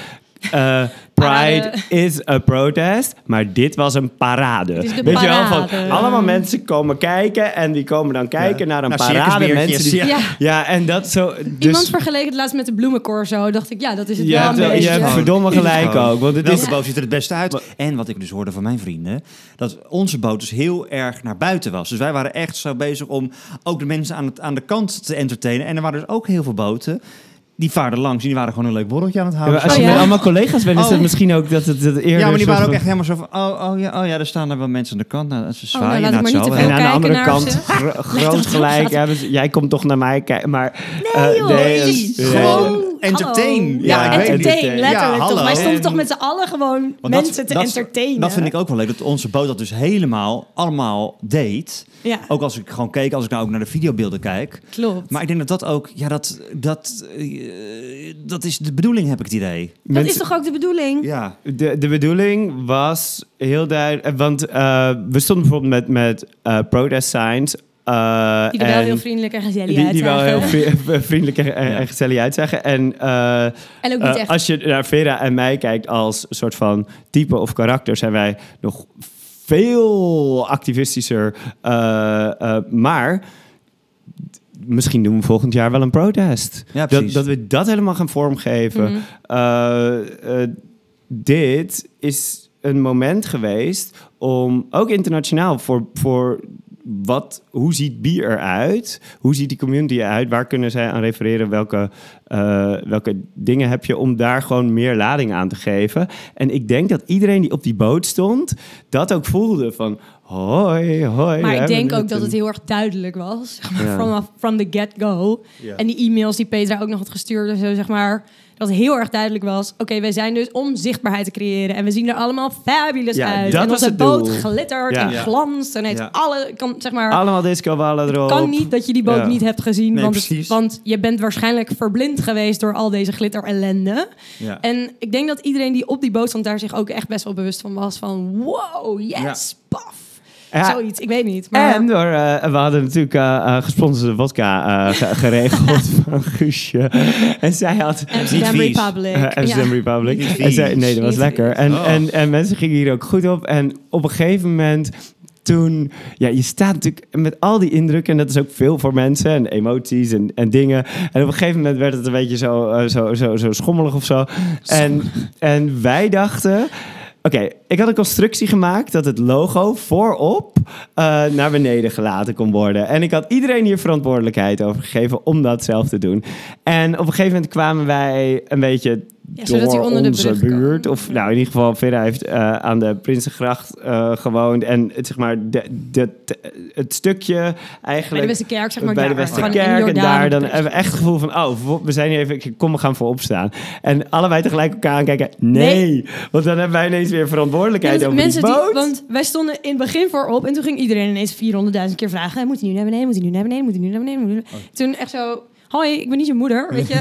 Pride is a protest, maar dit was een parade. Weet je wel, van allemaal mensen komen kijken en die komen dan kijken naar een parade. Mensen die, en dat zo. Dus... Iemand vergeleek het laatst met de bloemenkoor zo, dacht ik, dat is het wel. Je hebt verdomme gelijk ook. Want het welke boot ziet er het beste uit? En wat ik dus hoorde van mijn vrienden, dat onze boot dus heel erg naar buiten was. Dus wij waren echt zo bezig om ook de mensen aan de kant te entertainen. En er waren dus ook heel veel boten. Die vaarden langs en die waren gewoon een leuk borreltje aan het houden. Ja, als je met allemaal collega's bent, is dat misschien ook dat het eerder... Ja, maar die waren ook echt helemaal zo van... Oh ja, er staan daar wel mensen aan de kant. Nou, ze zwaaien en aan de andere kant, groot gelijk. Jij komt toch naar mij kijken, maar... Nee, gewoon... Entertain. Letterlijk. Hallo. Toch, wij stonden toch met z'n allen gewoon mensen te entertainen. Dat vind ik ook wel leuk, dat onze boot dat dus helemaal allemaal deed. Ja. Ook als ik gewoon keek, als ik nou ook naar de videobeelden kijk. Klopt. Maar ik denk dat ook, dat is de bedoeling, heb ik het idee. Dat is toch ook de bedoeling? Ja. De bedoeling was heel duidelijk, want we stonden bijvoorbeeld met protest signs. Die er wel heel vriendelijk en gezellig uitzagen. En ook niet echt. Als je naar Vera en mij kijkt als soort van type of karakter... zijn wij nog veel activistischer. Maar misschien doen we volgend jaar wel een protest. Ja, dat we dat helemaal gaan vormgeven. Mm-hmm. Dit is een moment geweest om ook internationaal voor hoe ziet BI eruit? Hoe ziet die community eruit? Waar kunnen zij aan refereren? Welke dingen heb je om daar gewoon meer lading aan te geven? En ik denk dat iedereen die op die boot stond... dat ook voelde van... Hoi. Maar ik denk ook dat het heel erg duidelijk was. Zeg maar, from the get-go. Yeah. En die e-mails die Petra ook nog had gestuurd en zo, zeg maar... Dat heel erg duidelijk was. Oké, wij zijn dus om zichtbaarheid te creëren. En we zien er allemaal fabulous uit. En onze boot glittert en glanst. En heeft alle... Allemaal discoballen erop. Het kan niet dat je die boot niet hebt gezien. Nee, want je bent waarschijnlijk verblind geweest door al deze glitterellende. Ja. En ik denk dat iedereen die op die boot stond daar zich ook echt best wel bewust van was. Van wow, yes, paf. Ja. Zoiets, ik weet niet. Maar... En door, we hadden natuurlijk gesponsorde vodka geregeld van Guusje. En zij had... Amsterdam Republic. Amsterdam Republic. En zij, nee, dat was niet lekker. En mensen gingen hier ook goed op. En op een gegeven moment... Toen, ja, je staat natuurlijk met al die indrukken... en dat is ook veel voor mensen en emoties en dingen. En op een gegeven moment werd het een beetje zo schommelig of zo. En wij dachten... Oké, ik had een constructie gemaakt dat het logo voorop naar beneden gelaten kon worden. En ik had iedereen hier verantwoordelijkheid over gegeven om dat zelf te doen. En op een gegeven moment kwamen wij een beetje... Ja, door hij onder onze de buurt. Kan. Of nou, in ieder geval, Vera heeft aan de Prinsengracht gewoond. En het, zeg maar, het stukje eigenlijk... Bij de Westerkerk, zeg maar. Bij de Westerkerk en daar. Dan hebben we echt het gevoel van... Oh, we zijn hier even... Kom, we gaan voorop staan. En allebei tegelijk elkaar aankijken. Nee! Want dan hebben wij ineens weer verantwoordelijkheid over die boot. Want wij stonden in het begin voorop. En toen ging iedereen ineens 400.000 keer vragen. Moet hij nu naar beneden? Moet hij nu naar beneden? Moet hij nu naar beneden? Toen echt zo... Hoi, ik ben niet je moeder, weet je.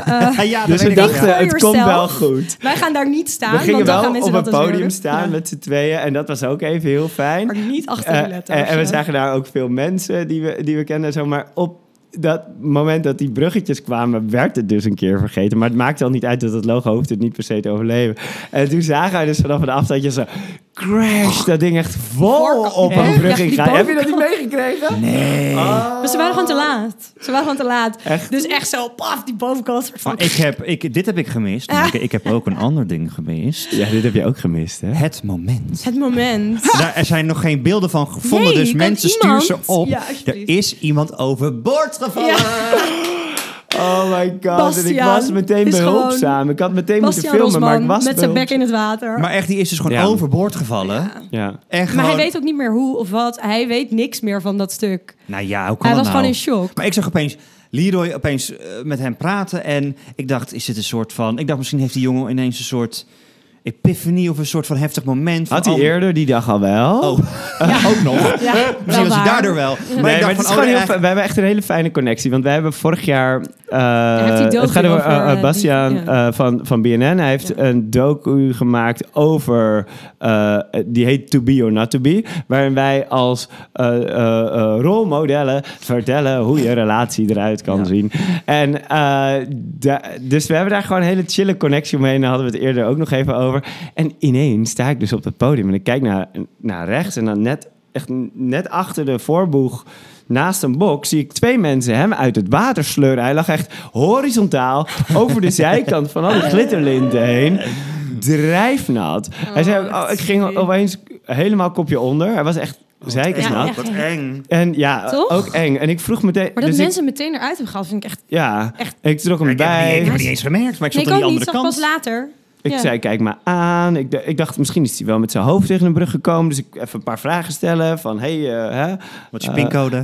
Ja, dus we dachten, het komt wel goed. Wij gaan daar niet staan. We gingen want dan wel gaan op het podium staan met z'n tweeën. En dat was ook even heel fijn. Maar niet achter je letten. En we zagen daar ook veel mensen die we kenden. Zo, maar op dat moment dat die bruggetjes kwamen, werd het dus een keer vergeten. Maar het maakte al niet uit dat het logo hoeft het niet per se te overleven. En toen zagen wij dus vanaf een afstandje zo... Crash, dat ding echt vol op een brug gaan. Heb je dat niet meegekregen? Nee. Oh. Maar ze waren gewoon te laat. Echt? Dus echt zo, paf, die bovenkant. Dit heb ik gemist. Ah. Ik heb ook een ander ding gemist. Ja, dit heb je ook gemist, hè? Het moment. Er zijn nog geen beelden van gevonden, dus mensen sturen ze op. Ja, er is iemand overboord gevallen. Ja. Oh my god, Bastiaan, en ik was meteen behulpzaam. Ik had meteen Bastiaan moeten filmen, Rosman, maar ik was met zijn bek in het water. Maar echt, die is dus gewoon overboord gevallen. Ja. En gewoon... Maar hij weet ook niet meer hoe of wat. Hij weet niks meer van dat stuk. Nou ja, hoe kan hij was gewoon in shock. Maar ik zag opeens... Leroy met hem praten en ik dacht, is dit een soort van... Ik dacht, misschien heeft die jongen ineens een soort... epiphany of een soort van heftig moment. Had hij eerder die dag al wel? Oh, ja. Ook nog. Ja, misschien was hij daardoor wel. Maar nee, ik dacht maar we hebben echt een hele fijne connectie. Want wij hebben vorig jaar... het gaat over Bastiaan van BNN. Hij heeft een docu gemaakt over... die heet To Be or Not To Be. Waarin wij als rolmodellen vertellen hoe je relatie eruit kan zien. En dus we hebben daar gewoon een hele chille connectie omheen. Daar hadden we het eerder ook nog even over. En ineens sta ik dus op het podium en ik kijk naar rechts en dan net achter de voorboeg naast een bok zie ik twee mensen hem uit het water sleuren. Hij lag echt horizontaal over de zijkant van al die glitterlinten heen. Drijfnat. Hij zei, ik ging opeens helemaal kopje onder. Hij was echt zijkensnat. Wat eng. En ja, toch? Ook eng. En ik vroeg meteen... Maar dat dus mensen meteen eruit hebben gehaald, vind ik echt... Ja, echt, ik trok hem bij. Ik heb het niet eens gemerkt, maar ik zat aan die andere kant. Ik zag pas later... Ik zei, kijk maar aan. Ik dacht, misschien is hij wel met zijn hoofd tegen een brug gekomen. Dus ik even een paar vragen stellen. Van, hey... wat is je pincode?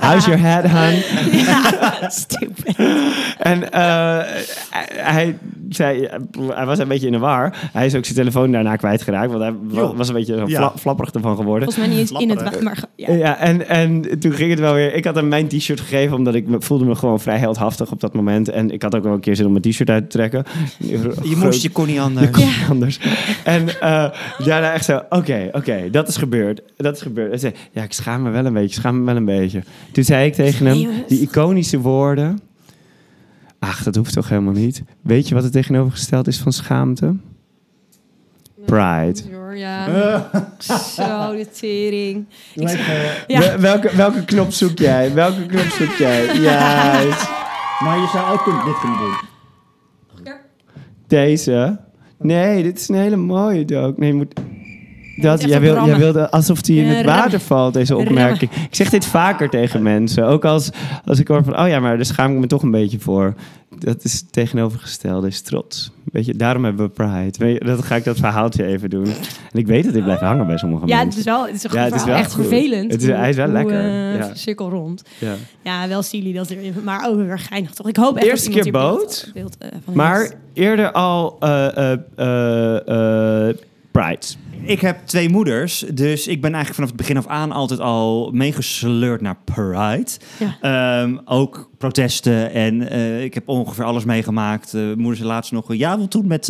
How's your head, hon? Ja, stupid. En hij zei... Hij was een beetje in de war. Hij is ook zijn telefoon daarna kwijtgeraakt. Want hij was een beetje flapperig ervan geworden. Volgens mij niet eens in het wacht, maar... Ja, en toen ging het wel weer... Ik had hem mijn t-shirt gegeven, omdat ik voelde me gewoon vrij heldhaftig op dat moment. En ik had ook wel een keer zin om mijn t-shirt uit te trekken. Je kon niet anders. En daarna echt zo, oké, dat is gebeurd. En zei, ja, ik schaam me wel een beetje, Toen zei ik tegen hem, die iconische woorden... Ach, dat hoeft toch helemaal niet. Weet je wat het tegenovergesteld is van schaamte? Pride. Zo, de tering. Welke knop zoek jij? Juist. Maar je zou ook dit kunnen doen. Deze? Nee, dit is een hele mooie dook. Nee, je moet... jij wilde alsof die in het water valt, deze opmerking. Ik zeg dit vaker tegen mensen. Ook als ik hoor van, oh ja, maar daar schaam ik me toch een beetje voor. Dat is tegenovergesteld, is trots. Weet je, daarom hebben we Pride. Weet je, dan ga ik dat verhaaltje even doen. En ik weet dat dit blijft hangen bij sommige mensen. Het is wel echt vervelend. Hij is wel lekker. Cirkel rond. Ja, wel silly dat er even. Maar weer geinig toch. Ik hoop echt eerste keer boot. Beeld, van maar eerder al... prides. Ik heb twee moeders, dus ik ben eigenlijk vanaf het begin af aan altijd al meegesleurd naar Pride. Ja. Ook protesten en ik heb ongeveer alles meegemaakt. Moeder zei laatst nog, ja, want toen met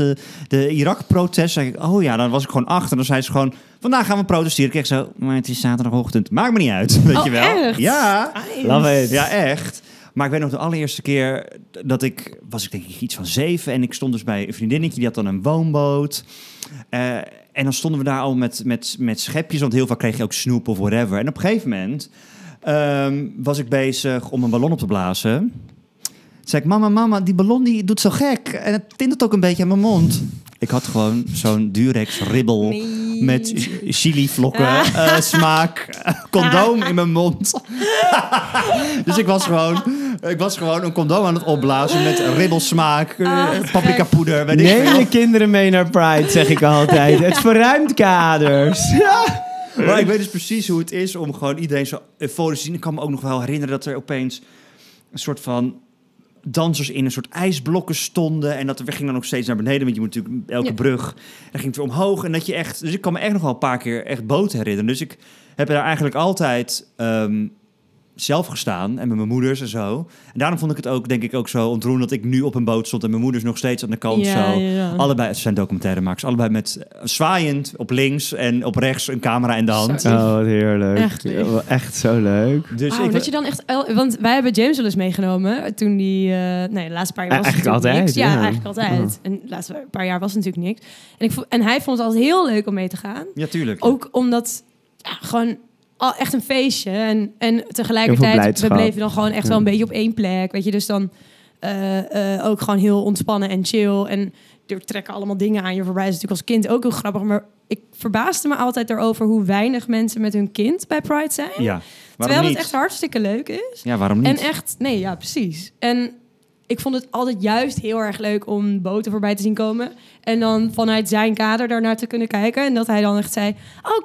de Irak-protest, zei ik, oh ja, dan was ik gewoon 8. En dan zei ze gewoon, vandaag gaan we protesteren. Ik zei zo, maar het is zaterdagochtend, maakt me niet uit, weet je wel. Echt? Ja, love it. Ja, echt. Maar ik weet nog de allereerste keer dat ik... was ik denk ik iets van 7. En ik stond dus bij een vriendinnetje. Die had dan een woonboot. En dan stonden we daar al met schepjes. Want heel vaak kreeg je ook snoep of whatever. En op een gegeven moment was ik bezig om een ballon op te blazen. Toen zei ik, mama, die ballon die doet zo gek. En het tintelt ook een beetje aan mijn mond. Ik had gewoon zo'n Durex-ribbel met chili-vlokken, smaak, condoom in mijn mond. Dus ik was gewoon een condoom aan het opblazen met ribbelsmaak, paprikapoeder. Neem je kinderen mee naar Pride, zeg ik altijd. Het verruimt kaders. Ja. Maar ik weet dus precies hoe het is om gewoon iedereen zo euforisch te zien. Ik kan me ook nog wel herinneren dat er opeens een soort van... dansers in een soort ijsblokken stonden. En dat we gingen dan ook steeds naar beneden. Want je moet natuurlijk elke brug... Dan ging het weer omhoog. En dat je echt... Dus ik kan me echt nog wel een paar keer echt boot herinneren. Dus ik heb daar eigenlijk altijd zelf gestaan. En met mijn moeders en zo. En daarom vond ik het ook, denk ik, ook zo ontroerend... dat ik nu op een boot stond en mijn moeders nog steeds aan de kant zo. Ja. Allebei, het zijn documentairemakers. Allebei met zwaaiend op links en op rechts een camera in de hand. Oh, wat heerlijk. Echt zo leuk. Dus dat je dan echt... Want wij hebben James wel eens meegenomen toen die... de laatste paar jaar was eigenlijk altijd, niks. Ja, eigenlijk altijd. En de laatste paar jaar was natuurlijk niks. En hij vond het altijd heel leuk om mee te gaan. Ja, tuurlijk. Ook omdat... Ja, gewoon... echt een feestje. En tegelijkertijd, we bleven dan gewoon echt wel een beetje op één plek. Weet je, dus dan ook gewoon heel ontspannen en chill. En er trekken allemaal dingen aan je voorbij. Dat is natuurlijk als kind ook heel grappig. Maar ik verbaasde me altijd daarover hoe weinig mensen met hun kind bij Pride zijn. Ja, terwijl het echt hartstikke leuk is. Ja, waarom niet? En echt, nee, ja, precies. En ik vond het altijd juist heel erg leuk om boten voorbij te zien komen. En dan vanuit zijn kader daarnaar te kunnen kijken. En dat hij dan echt zei... Oh,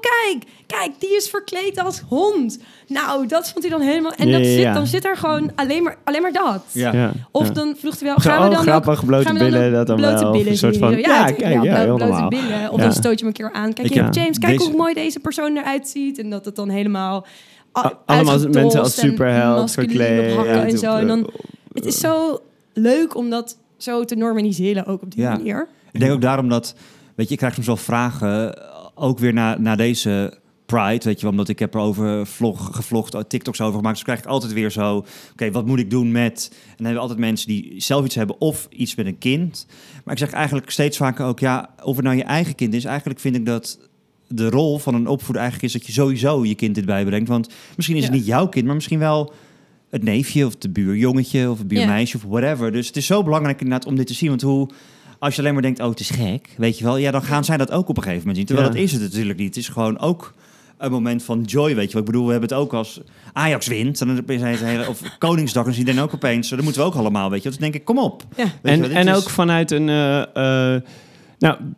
kijk, die is verkleed als hond. Nou, dat vond hij dan helemaal... En dan zit er gewoon alleen maar dat. Ja. Of dan vroeg hij wel... Gaan we dan grappig, ook, blote billen. Dat dan blote wel, billen. Een soort van, blote billen. Of dan stoot je hem een keer aan. Kijk, James, kijk hoe mooi deze persoon eruit ziet. En dat het dan helemaal... Allemaal mensen als superheld verkleed. En zo. En dan, het is zo leuk om dat zo te normaliseren ook op die manier. Ik denk ook daarom dat, weet je, ik krijg soms wel vragen, ook weer na deze Pride, weet je, omdat ik heb erover gevlogd, TikToks over gemaakt, dus krijg ik altijd weer zo, oké, wat moet ik doen met... En dan hebben we altijd mensen die zelf iets hebben of iets met een kind. Maar ik zeg eigenlijk steeds vaker ook, of het nou je eigen kind is, eigenlijk vind ik dat de rol van een opvoeder eigenlijk is dat je sowieso je kind dit bijbrengt, want misschien is het niet jouw kind, maar misschien wel... het neefje of de buurjongetje of het buurmeisje of whatever. Dus het is zo belangrijk inderdaad om dit te zien. Want als je alleen maar denkt, het is gek, weet je wel. Ja, dan gaan zij dat ook op een gegeven moment zien. Terwijl dat is het natuurlijk niet. Het is gewoon ook een moment van joy, weet je wel. Ik bedoel, we hebben het ook als Ajax wint. Dan is het hele, of Koningsdag, dan zie je dan ook opeens... dat moeten we ook allemaal, weet je wel. Dus denk ik, kom op. Ja. En ook vanuit een...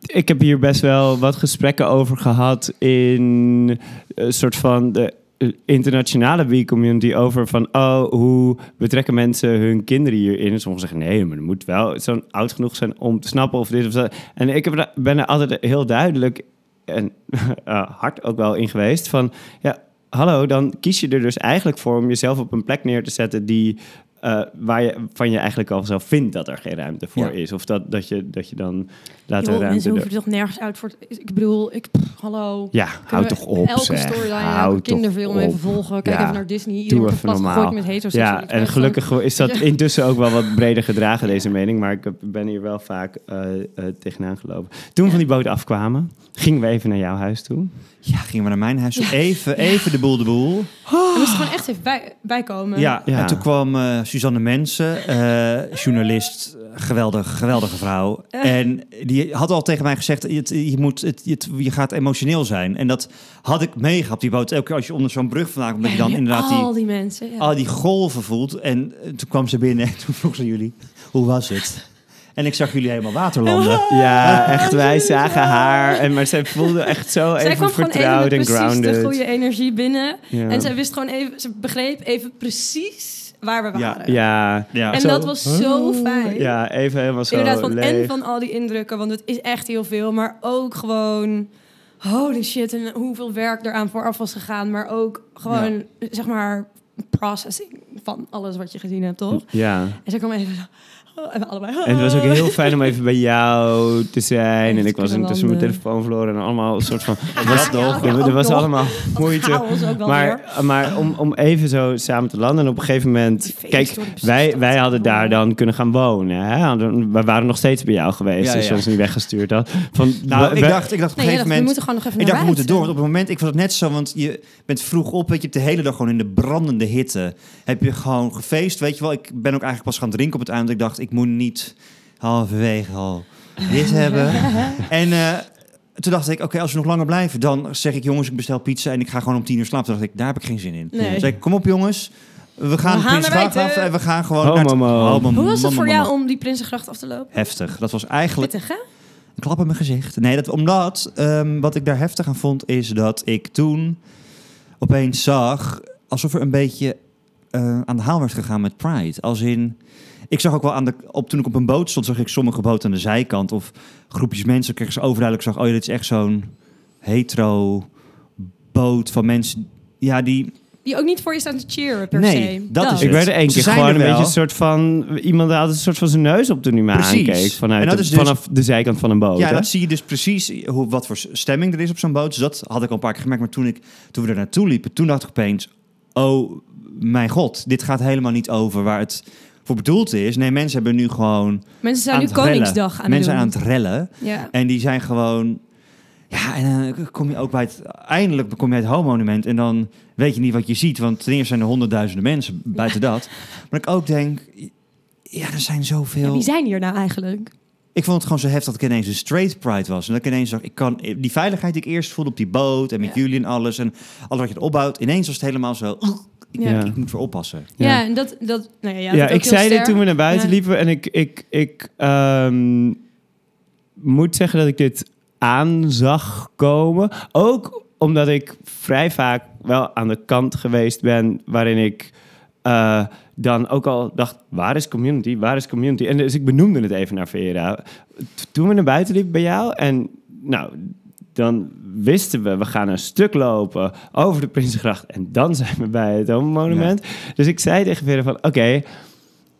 ik heb hier best wel wat gesprekken over gehad... in een soort van... de internationale B-community over van... hoe betrekken mensen hun kinderen hierin? Sommigen zeggen, nee, maar dat moet wel zo'n oud genoeg zijn om te snappen of dit of dat. En ik ben er altijd heel duidelijk en hard ook wel in geweest van... ja, hallo, dan kies je er dus eigenlijk voor om jezelf op een plek neer te zetten... die waarvan je eigenlijk al zelf vindt dat er geen ruimte voor is. Of dat je dan later ruimte... mensen hoeven er toch nergens uit voor... Ik bedoel, hallo... Ja, houd toch op, elke storyline, kinderfilm even volgen. Kijk even naar Disney. Iedereen wordt vastgegooid met hetero's. Ja, en gelukkig is dat intussen ook wel wat breder gedragen, deze mening. Maar ik ben hier wel vaak tegenaan gelopen. Toen we van die boot afkwamen, gingen we even naar jouw huis toe. Ja, gingen we naar mijn huis. Even de boel. We moesten gewoon echt even bijkomen. Ja, en toen kwam... Suzanne Mensen, journalist, geweldige vrouw. En die had al tegen mij gezegd, je gaat emotioneel zijn. En dat had ik meegehaald. Die boot elke keer als je onder zo'n brug vandaan komt, dat je dan inderdaad al die golven voelt. En toen kwam ze binnen en toen vroeg ze aan jullie, hoe was het? En ik zag jullie helemaal waterlanden. Ja, echt, wij zagen haar. Maar zij voelde echt zo even vertrouwd en grounded. Zij kwam gewoon even precies de goede energie binnen. Ja. En zij wist gewoon even, ze begreep even precies... waar we waren. Ja, ja. En zo, dat was zo fijn. Ja, even helemaal zo. Inderdaad, van, en van al die indrukken, want het is echt heel veel. Maar ook gewoon, holy shit, en hoeveel werk eraan vooraf was gegaan. Maar ook gewoon, zeg maar, processing van alles wat je gezien hebt, toch? Ja. En ze kwam even zo... En allebei. En het was ook heel fijn om even bij jou te zijn. Echt, en ik was intussen mijn telefoon verloren en allemaal een soort van... Er was nog allemaal moeite. Maar om even zo samen te landen. En op een gegeven moment... Kijk, wij hadden daar dan kunnen gaan wonen. Hè? We waren nog steeds bij jou geweest. Ja, ja. Dus je ons niet weggestuurd had. Ik dacht op een gegeven moment... We moeten gewoon nog even naar buiten. We moeten door. Want op het moment, ik vond het net zo, want je bent vroeg op. Weet je, de hele dag gewoon in de brandende hitte. Heb je gewoon gefeest, weet je wel. Ik ben ook eigenlijk pas gaan drinken op het eind. Ik dacht, ik moet niet halverwege al dit hebben. En toen dacht ik, oké, als we nog langer blijven... dan zeg ik, jongens, ik bestel pizza en ik ga gewoon om 10:00 slapen. Toen dacht ik, daar heb ik geen zin in. Nee. Toen zei ik, kom op jongens, we gaan de Prinsengracht af en we gaan gewoon... Hoe was het voor jou om die Prinsengracht af te lopen? Heftig, dat was eigenlijk... Pittig, hè? Een klap in mijn gezicht. Nee, omdat wat ik daar heftig aan vond... is dat ik toen opeens zag alsof er een beetje aan de haal werd gegaan met Pride. Als in... Ik zag ook wel toen ik op een boot stond, zag ik sommige boten aan de zijkant. Of groepjes mensen, kreeg ze overduidelijk. Zag, dit is echt zo'n hetero boot van mensen. Ja, die ook niet voor je staan te cheeren per se. Dat is Ik werd er één keer gewoon een beetje een soort van... Iemand had een soort van zijn neus op toen hij me aankeek. Vanaf de zijkant van een boot. Ja, hè? Dat zie je dus precies wat voor stemming er is op zo'n boot. Dus dat had ik al een paar keer gemerkt. Maar toen we er naartoe liepen, toen dacht ik opeens... Oh mijn god, dit gaat helemaal niet over waar het... voor bedoeld is. Nee, mensen hebben nu gewoon... Mensen zijn nu Koningsdag aan het doen. Mensen zijn aan het rellen. Ja. En die zijn gewoon... Ja, en dan kom je ook bij het... Eindelijk kom je bij het Homo Monument en dan weet je niet wat je ziet. Want ten eerste zijn er honderdduizenden mensen buiten dat. Maar ik ook denk... Ja, er zijn zoveel... Ja, wie zijn hier nou eigenlijk? Ik vond het gewoon zo heftig dat ik ineens een straight pride was. En dat ik ineens dacht... Die veiligheid die ik eerst voelde op die boot en met jullie en alles. En alles wat je opbouwt. Ineens was het helemaal zo... Ik moet voor oppassen. Ja, en dat... Nou ja, dat ik zei dit toen we naar buiten liepen. En ik moet zeggen dat ik dit aan zag komen. Ook omdat ik vrij vaak wel aan de kant geweest ben... waarin ik dan ook al dacht... Waar is community? En dus ik benoemde het even naar Vera. Toen we naar buiten liepen bij jou... en nou... Dan wisten we gaan een stuk lopen over de Prinsengracht... en dan zijn we bij het Homo Monument. Ja. Dus ik zei tegen Vera van... Oké,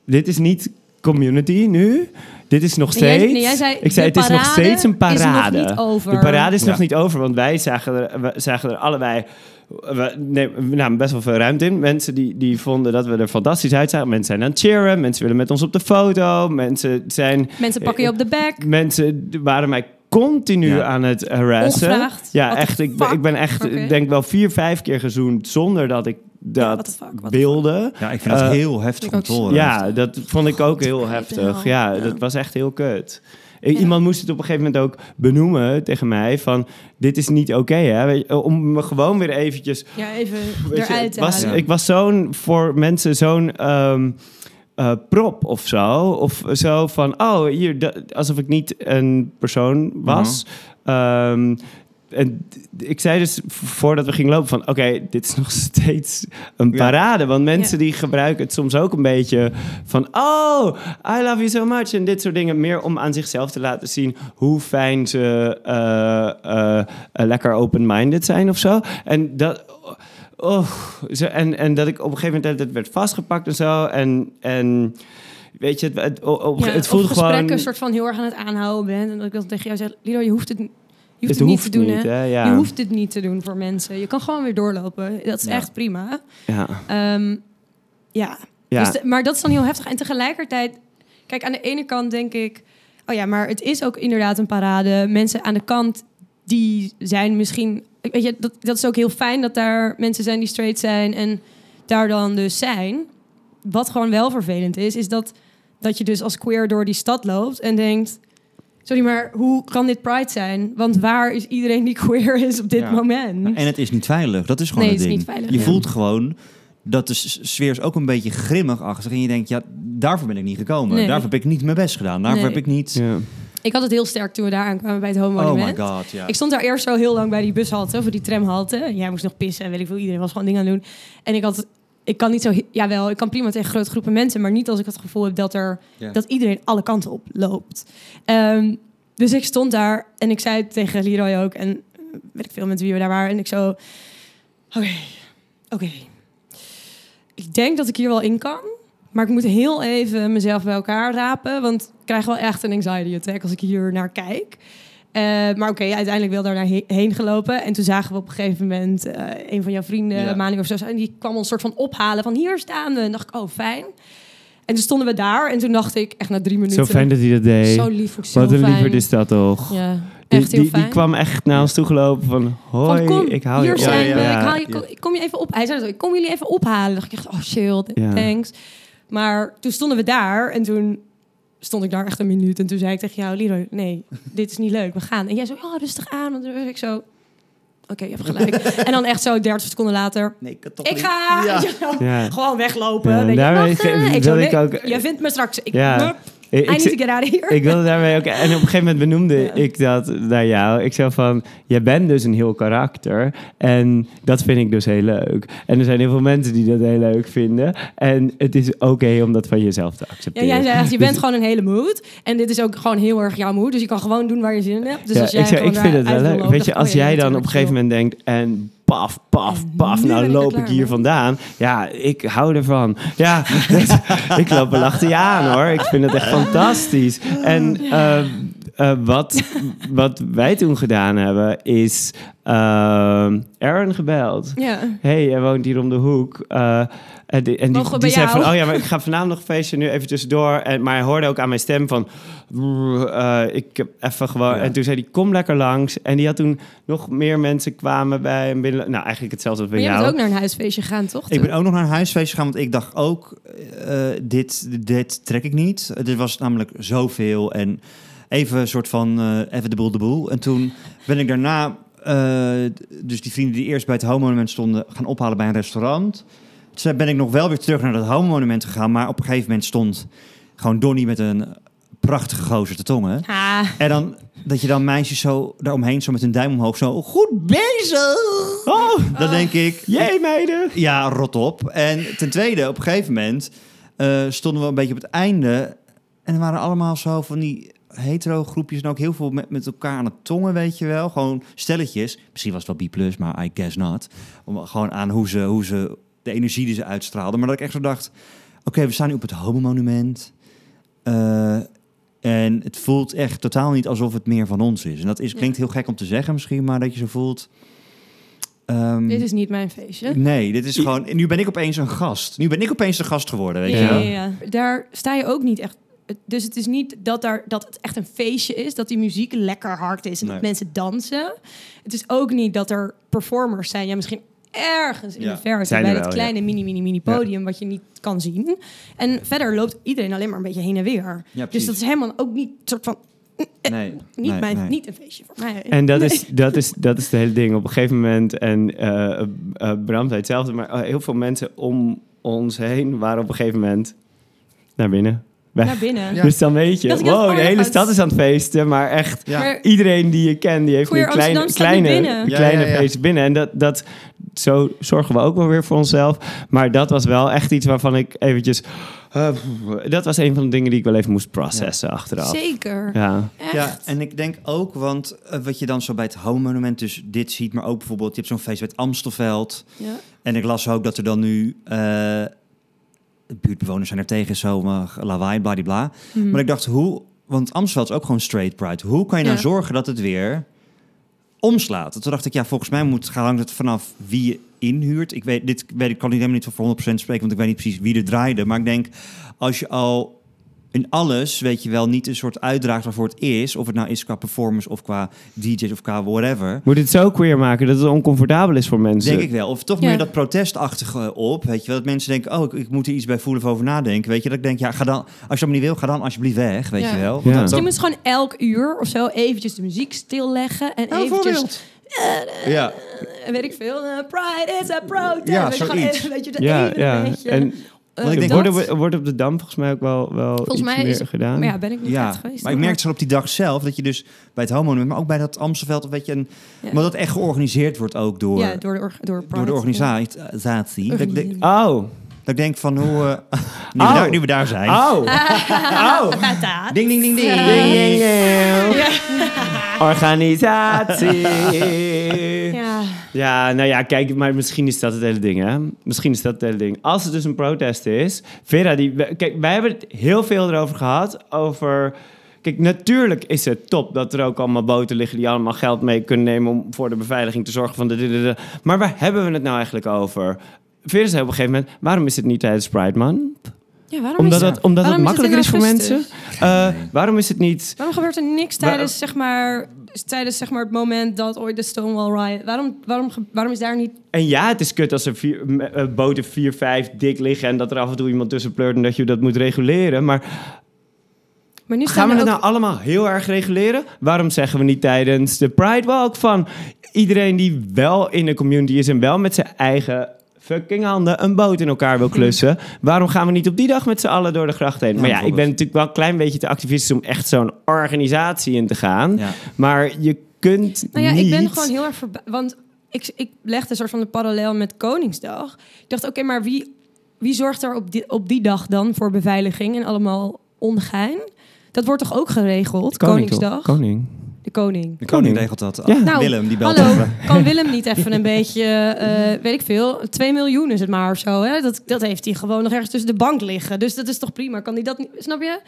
dit is niet community nu. Dit is nog steeds... Ik zei, het is nog steeds een parade. Is nog niet over. De parade is nog niet over, want wij zagen er allebei... We namen best wel veel ruimte in. Mensen die vonden dat we er fantastisch uitzagen. Mensen zijn aan het cheeren. Mensen willen met ons op de foto. Mensen pakken je op de bek. Mensen waren mij... continu aan het harassen. Ongevraagd. Ja, echt. Ik ben echt, denk wel 4-5 keer gezoend zonder dat ik dat wilde. Ja, ik vind dat heel heftig om te horen. Ja, dat vond ik ook heel heftig. Ja, dat was echt heel kut. Iemand moest het op een gegeven moment ook benoemen tegen mij van... dit is niet oké, hè? Om me gewoon weer eventjes... Ja, even eruit te halen. Ik was voor mensen zo'n... prop of zo. Of zo van, alsof ik niet een persoon was. Uh-huh. En ik zei dus voordat we gingen lopen van... Oké, dit is nog steeds een parade. Want mensen die gebruiken het soms ook een beetje van... Oh, I love you so much. En dit soort dingen meer om aan zichzelf te laten zien... hoe fijn ze lekker open-minded zijn of zo. En dat... En dat ik op een gegeven moment werd vastgepakt en zo. En weet je, het voelde gewoon... gesprekken een soort van heel erg aan het aanhouden bent. En dat ik dan tegen jou zeg, Leroy, je hoeft het niet te doen. Hè? Ja. Je hoeft het niet te doen voor mensen. Je kan gewoon weer doorlopen. Dat is echt prima. Ja. Dus maar dat is dan heel heftig. En tegelijkertijd, kijk, aan de ene kant denk ik... Oh ja, maar het is ook inderdaad een parade. Mensen aan de kant, die zijn misschien... Weet je, dat is ook heel fijn dat daar mensen zijn die straight zijn en daar dan dus zijn. Wat gewoon wel vervelend is dat je dus als queer door die stad loopt en denkt... Sorry, maar hoe kan dit Pride zijn? Want waar is iedereen die queer is op dit moment? En het is niet veilig, dat is gewoon het ding. Is niet veilig, je voelt gewoon... dat de sfeer is ook een beetje grimmigachtig. En je denkt, ja, daarvoor ben ik niet gekomen. Nee. Daarvoor heb ik niet mijn best gedaan. Daarvoor heb ik niet... Ja. Ik had het heel sterk toen we daar aankwamen bij het Homo Monument. Oh my god, ja. Ik stond daar eerst zo heel lang bij die bushalte, of die tramhalte. Jij moest nog pissen en weet ik veel. Iedereen was gewoon dingen aan het doen. En ik had ik kan niet zo... Jawel, ik kan prima tegen grote groepen mensen... maar niet als ik het gevoel heb dat er dat iedereen alle kanten op loopt. Dus ik stond daar en ik zei tegen Leroy ook... en weet ik veel met wie we daar waren... en ik zo... Oké. Ik denk dat ik hier wel in kan... maar ik moet heel even mezelf bij elkaar rapen... want ik krijg wel echt een anxiety attack als ik hier naar kijk... maar oké, uiteindelijk wel daar heen gelopen. En toen zagen we op een gegeven moment... een van jouw vrienden, Maning of zo... en die kwam ons soort van ophalen van hier staan we. En dacht ik, oh fijn. En toen stonden we daar en toen dacht ik echt na 3 minuten... Zo fijn dat hij dat deed. Zo lief, ook zo fijn. Wat een liever is dat toch. Ja, echt heel fijn. Die kwam echt naar ons toe gelopen van... Hoi, van, kom, ik hou hier je op. Zijn we, ik haal je, kom je even op. Hij zei dat, ik kom jullie even ophalen. Dacht ik echt, oh chill, thanks. Maar toen stonden we daar en toen... stond ik daar echt een minuut en toen zei ik tegen jou... Leroy, nee, dit is niet leuk, we gaan. En jij zo, oh, rustig aan. En toen was ik zo, oké, je hebt gelijk. En dan echt zo 30 seconden later... Nee, ik ga gewoon weglopen. Ja, en daarmee jij vindt me straks... Ik wilde daarmee ook... En op een gegeven moment benoemde ik dat naar jou. Ik zei van, jij bent dus een heel karakter. En dat vind ik dus heel leuk. En er zijn heel veel mensen die dat heel leuk vinden. En het is oké om dat van jezelf te accepteren. Ja, jij zei echt, je bent gewoon een hele mood. En dit is ook gewoon heel erg jouw mood. Dus je kan gewoon doen waar je zin in hebt. Dus als jij ik vind het wel leuk. Lopen, weet je, als jij dan op een gegeven moment denkt... en paf, paf, paf, nou loop ik hier vandaan. Ja, ik hou ervan. Ja, ik loop er achter je aan, hoor. Ik vind het echt fantastisch. En wat wij toen gedaan hebben, is Aaron gebeld. Ja. Hey, jij woont hier om de hoek. En die zei van, oh ja, maar ik ga vanavond nog feestje, nu even tussendoor. Maar hij hoorde ook aan mijn stem van... ik heb even gewoon... Ja. En toen zei hij, kom lekker langs. En die had toen nog meer mensen kwamen bij hem binnen. Nou, eigenlijk hetzelfde als bij jou. Maar je bent ook naar een huisfeestje gegaan, toch? Ik ben ook nog naar een huisfeestje gegaan, want ik dacht ook... dit trek ik niet. Dit was namelijk zoveel en even een soort van... even de boel. En toen ben ik daarna... dus die vrienden die eerst bij het Homo Monument stonden... gaan ophalen bij een restaurant... Toen ben ik nog wel weer terug naar dat Homo Monument gegaan. Maar op een gegeven moment stond gewoon Donnie met een prachtige gozer te tongen. Ah. En dan dat je dan meisjes zo daaromheen, zo met hun duim omhoog, zo goed bezig. Oh. Dan denk ik, jee meiden. Ja, rot op. En ten tweede, op een gegeven moment stonden we een beetje op het einde. En er waren allemaal zo van die hetero groepjes en ook heel veel met elkaar aan het tongen, weet je wel. Gewoon stelletjes. Misschien was het wel B+, maar I guess not. Gewoon aan hoe ze de energie die ze uitstraalde. Maar dat ik echt zo dacht... Oké, we staan nu op het Homo Monument. En het voelt echt totaal niet alsof het meer van ons is. En dat klinkt heel gek om te zeggen misschien... maar dat je zo voelt... dit is niet mijn feestje. Nee, dit is gewoon... Nu ben ik opeens een gast. Nu ben ik opeens de gast geworden, weet je wel. Ja. Daar sta je ook niet echt... Dus het is niet dat het echt een feestje is... dat die muziek lekker hard is en dat mensen dansen. Het is ook niet dat er performers zijn. Ja, misschien... ergens in de verte bij dat kleine mini podium wat je niet kan zien. En verder loopt iedereen alleen maar een beetje heen en weer. Ja, dus dat is helemaal ook niet soort van... niet een feestje voor mij. En dat is de hele ding. Op een gegeven moment, en Bram zei hetzelfde... maar heel veel mensen om ons heen waren op een gegeven moment naar binnen... Naar binnen. Ja. Dus dan weet je, de hele stad is aan het feesten. Maar echt, iedereen die je kent, die heeft nu kleine feesten binnen. En dat zo zorgen we ook wel weer voor onszelf. Maar dat was wel echt iets waarvan ik eventjes... dat was een van de dingen die ik wel even moest processen achteraf. Zeker. Ja. Ja, en ik denk ook, want wat je dan zo bij het Homo Monument dus dit ziet... maar ook bijvoorbeeld, je hebt zo'n feest bij het Amstelveld. Ja. En ik las ook dat er dan nu... buurtbewoners zijn er tegen, zo lawaai, bladibla. Mm-hmm. Maar ik dacht, want Amstelveld is ook gewoon straight pride. Hoe kan je nou zorgen dat het weer omslaat? En toen dacht ik, volgens mij hangt het vanaf wie je inhuurt. Ik kan niet helemaal niet voor 100% spreken, want ik weet niet precies wie er draaide. Maar ik denk, als je al in alles, weet je wel, niet een soort uitdraagt waarvoor het is... of het nou is qua performance of qua DJ's of qua whatever. Moet het zo queer maken dat het oncomfortabel is voor mensen? Denk ik wel. Of toch meer dat protestachtige op, weet je wel. Dat mensen denken, ik moet er iets bij voelen of over nadenken. Weet je, dat ik denk, ga dan... Als je dat niet wil, ga dan alsjeblieft weg, weet je wel. Want je moet gewoon elk uur of zo eventjes de muziek stilleggen... en eventjes... Weet ik veel. Pride is a protest. Ja, zoiets. Weet je, de ene beetje... Wordt op de Dam volgens mij ook wel volgens iets mij meer is, gedaan. Maar ja, ben ik niet echt geweest. Maar ik merkte op die dag zelf dat je dus bij het Homo Monument, maar ook bij dat Amstelveld, weet je, maar dat echt georganiseerd wordt ook door de organisatie. Ja. Dat ik denk van hoe... Nu we daar zijn. Ding, ding, ding, ding. Organisatie. Ja, nou ja, kijk, maar misschien is dat het hele ding, hè? Als het dus een protest is... Vera, kijk, wij hebben het heel veel erover gehad, over... Kijk, natuurlijk is het top dat er ook allemaal boten liggen die allemaal geld mee kunnen nemen om voor de beveiliging te zorgen van de... Maar waar hebben we het nou eigenlijk over? Vera zei op een gegeven moment, waarom is het niet tijdens Pride Month? Ja, omdat het makkelijker is voor mensen. Waarom is het niet... Waarom gebeurt er niks tijdens, zeg maar het moment dat ooit de Stonewall Riot... Waarom is daar niet... En ja, het is kut als er boten 4-5 dik liggen... en dat er af en toe iemand tussen pleurt en dat je dat moet reguleren. Maar nu gaan we het nou allemaal heel erg reguleren? Waarom zeggen we niet tijdens de Pride Walk van... iedereen die wel in de community is en wel met zijn eigen... fucking handen een boot in elkaar wil klussen. Waarom gaan we niet op die dag met z'n allen door de gracht heen? Ja, maar ja, ik ben natuurlijk wel een klein beetje te activistisch... om echt zo'n organisatie in te gaan. Ja. Maar je kunt niet... Ik ben gewoon heel erg want ik legde een soort van de parallel met Koningsdag. Ik dacht, oké, maar wie zorgt er op die dag dan... voor beveiliging en allemaal ongein? Dat wordt toch ook geregeld, Koningsdag? De koning regelt dat. Ja. Nou, Willem, die belt even. Kan Willem niet even een beetje, weet ik veel, 2 miljoen is het maar of zo. Hè? Dat heeft hij gewoon nog ergens tussen de bank liggen. Dus dat is toch prima. Kan hij dat niet, snap je?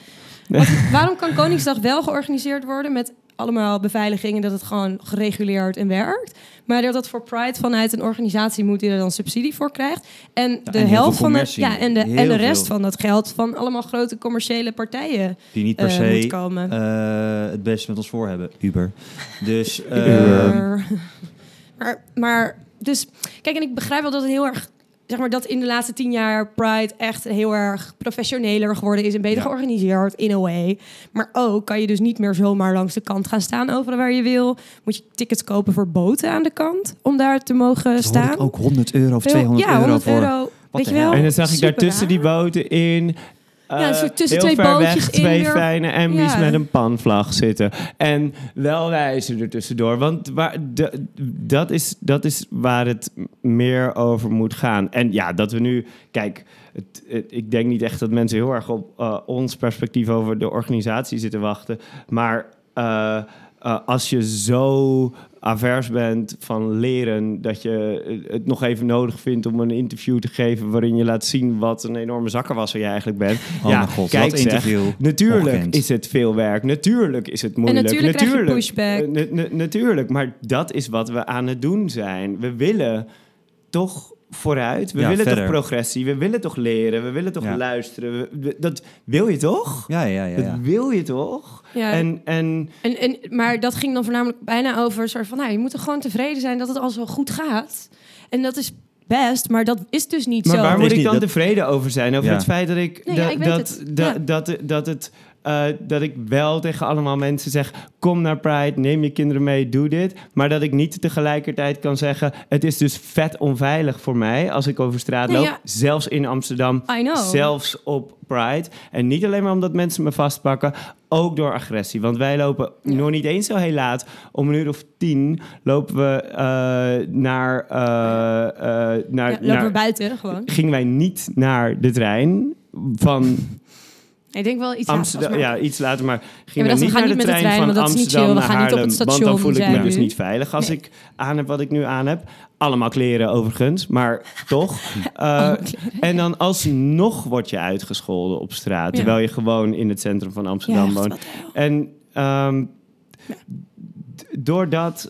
Want, waarom kan Koningsdag wel georganiseerd worden met allemaal beveiligingen, dat het gewoon gereguleerd en werkt? Maar dat dat voor Pride vanuit een organisatie moet die er dan subsidie voor krijgt. En de helft van de, en de rest van dat geld van allemaal grote commerciële partijen die niet per se moet komen. Het beste met ons voor hebben. Uber. Dus Uber. Maar dus kijk, en ik begrijp wel dat het heel erg, zeg maar, dat in de laatste 10 jaar Pride echt heel erg professioneler geworden is en beter georganiseerd, in a way. Maar ook kan je dus niet meer zomaar langs de kant gaan staan overal waar je wil. Moet je tickets kopen voor boten aan de kant om daar te mogen staan. Ik ook €100 of €200 voor. €100, weet je wel? En dan zag ik daar tussen die boten in... tussen heel 2 ver bootjes weg, in 2 weer... fijne Emmys met een panvlag zitten. En wel wijzen er tussendoor. Want dat is waar het meer over moet gaan. En ja, dat we nu... Kijk, ik denk niet echt dat mensen heel erg op ons perspectief over de organisatie zitten wachten. Maar als je zo... avers bent van leren, dat je het nog even nodig vindt om een interview te geven waarin je laat zien wat een enorme zakkenwasser je eigenlijk bent. Oh ja, mijn god, kijk, wat interview. Zeg, natuurlijk is het veel werk, natuurlijk is het moeilijk. En natuurlijk krijg je pushback. Natuurlijk, maar dat is wat we aan het doen zijn. We willen toch vooruit, we willen verder. Toch progressie, we willen toch leren, we willen toch luisteren. Dat wil je toch? Ja. Dat wil je toch? Ja, en, maar dat ging dan voornamelijk bijna over... soort van, je moet er gewoon tevreden zijn dat het al zo goed gaat. En dat is best, maar dat is dus niet maar zo. Maar waar moet ik dan tevreden over zijn? Over het feit dat ik... dat ik wel tegen allemaal mensen zeg... kom naar Pride, neem je kinderen mee, doe dit. Maar dat ik niet tegelijkertijd kan zeggen... het is dus vet onveilig voor mij als ik over straat loop. Ja. Zelfs in Amsterdam, zelfs op Pride. En niet alleen maar omdat mensen me vastpakken... ook door agressie. Want wij lopen nog niet eens zo heel laat. Om 10:00 lopen we naar buiten gewoon. Gingen wij niet naar de trein van... Ik denk wel iets Amsterdam, later. Maar... Ja, iets later, maar gingen we niet naar de trein van Amsterdam naar Haarlem. Want dan voel ik me dus niet veilig als ik aan heb wat ik nu aan heb. Allemaal kleren overigens, maar toch. En dan alsnog word je uitgescholden op straat. Ja. Terwijl je gewoon in het centrum van Amsterdam woont. En doordat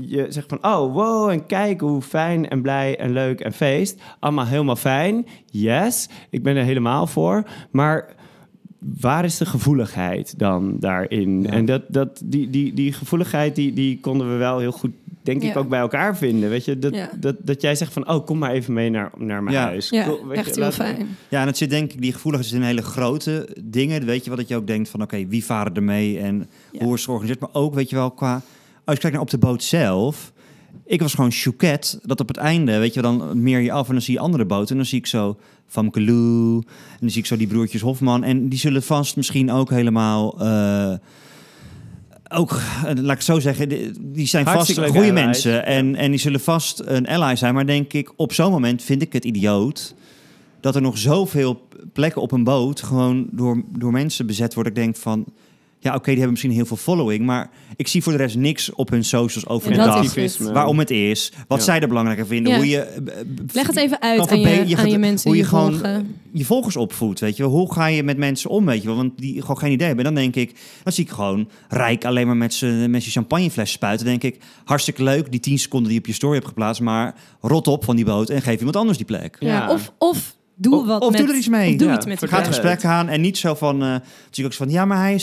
je zegt van... oh, wow, en kijk hoe fijn en blij en leuk en feest. Allemaal helemaal fijn. Yes, ik ben er helemaal voor. Maar waar is de gevoeligheid dan daarin? Ja. En die gevoeligheid, die konden we wel heel goed... denk ik ook bij elkaar vinden, weet je? Dat jij zegt van, oh, kom maar even mee naar mijn huis. Ja, cool, echt heel fijn. Ja, en het zit denk ik, die gevoeligheid zit in hele grote dingen. Weet je wel, dat je ook denkt van, oké, wie varen er mee en hoe is het georganiseerd? Maar ook, weet je wel, qua... Als je kijkt naar op de boot zelf... Ik was gewoon chouquet, dat op het einde, weet je, dan meer je af en dan zie je andere boten. En dan zie ik zo Van Kaloo, en dan zie ik zo die broertjes Hofman. En die zullen vast misschien ook helemaal, ook, laat ik het zo zeggen, die zijn hartstikke vast goede mensen. En die zullen vast een ally zijn. Maar denk ik, op zo'n moment vind ik het idioot dat er nog zoveel plekken op een boot gewoon door mensen bezet wordt. Ik denk van, ja, oké, die hebben misschien heel veel following, maar ik zie voor de rest niks op hun socials over de dag. Waarom het is, wat zij er belangrijker vinden, hoe je... Leg het even uit aan je mensen die je volgen. Hoe je gewoon je volgers opvoedt, weet je wel. Hoe ga je met mensen om, weet je wel. Want die gewoon geen idee hebben. En dan denk ik, dan zie ik gewoon Rijk alleen maar met zijn champagnefles spuiten. Dan denk ik, hartstikke leuk, die 10 seconden die je op je story hebt geplaatst, maar rot op van die boot en geef iemand anders die plek. Ja. Of doe wat of met, doe er iets mee. Doe iets met gaat het gesprek aan en niet zo van... zie ik ook van, ja, maar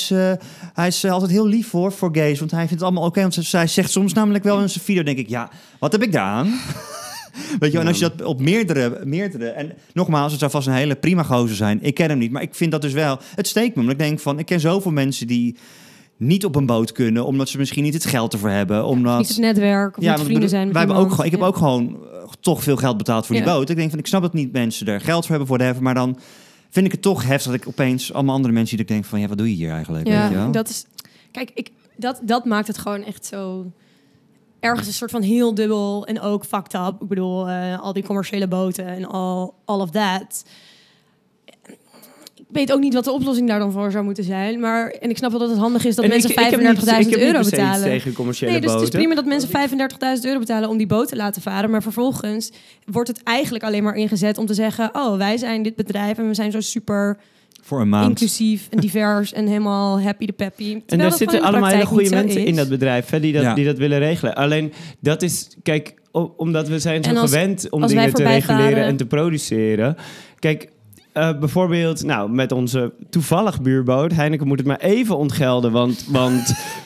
hij is altijd heel lief voor gays. Want hij vindt het allemaal oké. Want zij zegt soms namelijk wel in zijn video, denk ik... Ja, wat heb ik daaraan? Weet je, en als je dat op meerdere... En nogmaals, het zou vast een hele prima gozer zijn. Ik ken hem niet, maar ik vind dat dus wel... Het steekt me, want ik denk van... Ik ken zoveel mensen die niet op een boot kunnen... Omdat ze misschien niet het geld ervoor hebben. Omdat niet het netwerk, of niet vrienden zijn. Wij hebben ook gewoon, ik heb ook gewoon... toch veel geld betaald voor die boot. Ik denk van, ik snap dat niet mensen er geld voor hebben, maar dan vind ik het toch heftig dat ik opeens allemaal andere mensen die ik denk van, ja, wat doe je hier eigenlijk? Ja, weet je wel? Dat is... Kijk, dat maakt het gewoon echt zo... Ergens een soort van heel dubbel en ook fucked up. Ik bedoel, al die commerciële boten en all of that. Ik weet ook niet wat de oplossing daar dan voor zou moeten zijn. Maar, en ik snap wel dat het handig is dat en mensen €35.000 betalen. Tegen commerciële boten. Dus het is prima dat mensen €35.000 betalen om die boot te laten varen. Maar vervolgens wordt het eigenlijk alleen maar ingezet om te zeggen... oh, wij zijn dit bedrijf en we zijn zo super... Voor een maand. Inclusief en divers en helemaal happy de peppy. En daar zitten allemaal hele goede mensen in dat bedrijf hè, die dat willen regelen. Alleen dat is... Kijk, omdat we zijn zo gewend om dingen te reguleren en te produceren. Kijk... bijvoorbeeld, nou, met onze toevallig buurboot. Heineken moet het maar even ontgelden, want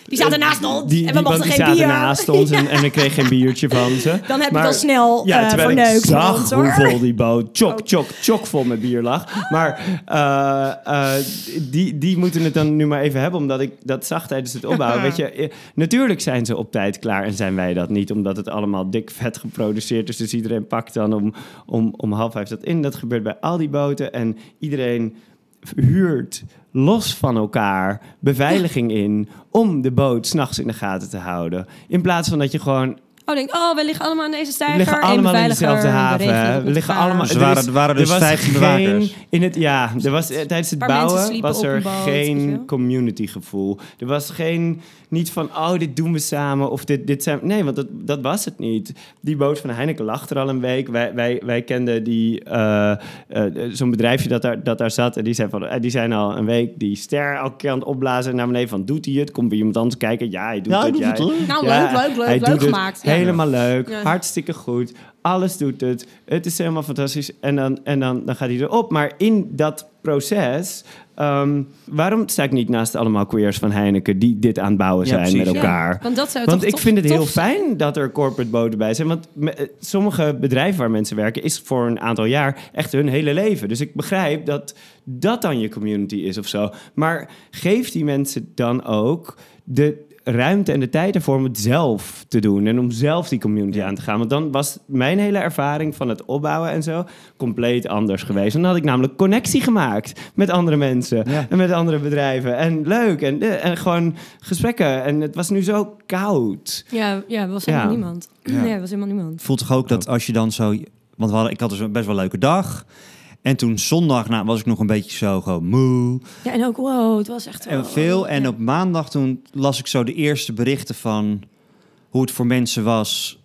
die zaten naast ons en we mochten geen bier. Die zaten naast ons en ik kreeg geen biertje van ze. Dan heb ik al snel terwijl ik zag hoe vol die boot chok vol met bier lag. Maar die moeten het dan nu maar even hebben, omdat ik dat zag tijdens het opbouwen. Weet je, natuurlijk zijn ze op tijd klaar en zijn wij dat niet, omdat het allemaal dik vet geproduceerd is. Dus iedereen pakt dan om 16:30 dat in. Dat gebeurt bij al die boten en iedereen... huurt los van elkaar beveiliging in om de boot 's nachts in de gaten te houden. In plaats van dat je gewoon... we liggen allemaal aan deze steiger. We liggen allemaal in dezelfde haven. We liggen allemaal... waren dus 15 bewakers. Tijdens het bouwen was er geen community gevoel. Er was geen... Niet van, dit doen we samen of dit zijn... Nee, want dat was het niet. Die boot van Heineken lag er al een week. Wij kenden zo'n bedrijfje dat daar zat. En die zei van, die zijn al een week die ster elke keer aan het opblazen. En naar beneden van, doet hij het? Komt bij iemand anders kijken? Ja, hij doet het. Doet het hoor. Leuk gemaakt. Helemaal leuk. Ja. Hartstikke goed. Alles doet het. Het is helemaal fantastisch. En dan gaat hij erop. Maar in dat proces... waarom sta ik niet naast allemaal queers van Heineken... die dit aan het bouwen zijn met elkaar? Ja, want dat zou ik vind het heel fijn dat er corporate boten bij zijn. Want sommige bedrijven waar mensen werken... is voor een aantal jaar echt hun hele leven. Dus ik begrijp dat dat dan je community is of zo. Maar geef die mensen dan ook... de ruimte en de tijd ervoor om het zelf te doen... en om zelf die community aan te gaan. Want dan was mijn hele ervaring van het opbouwen en zo... compleet anders geweest. En dan had ik namelijk connectie gemaakt met andere mensen... en met andere bedrijven. En leuk, en gewoon gesprekken. En het was nu zo koud. Ja, er was helemaal niemand. Ja. Nee, er was helemaal niemand. Voelt toch ook dat als je dan zo... Want ik had dus een best wel leuke dag... En toen zondag was ik nog een beetje zo gewoon moe. Ja, en ook het was echt... En veel. En op maandag toen las ik zo de eerste berichten van... hoe het voor mensen was.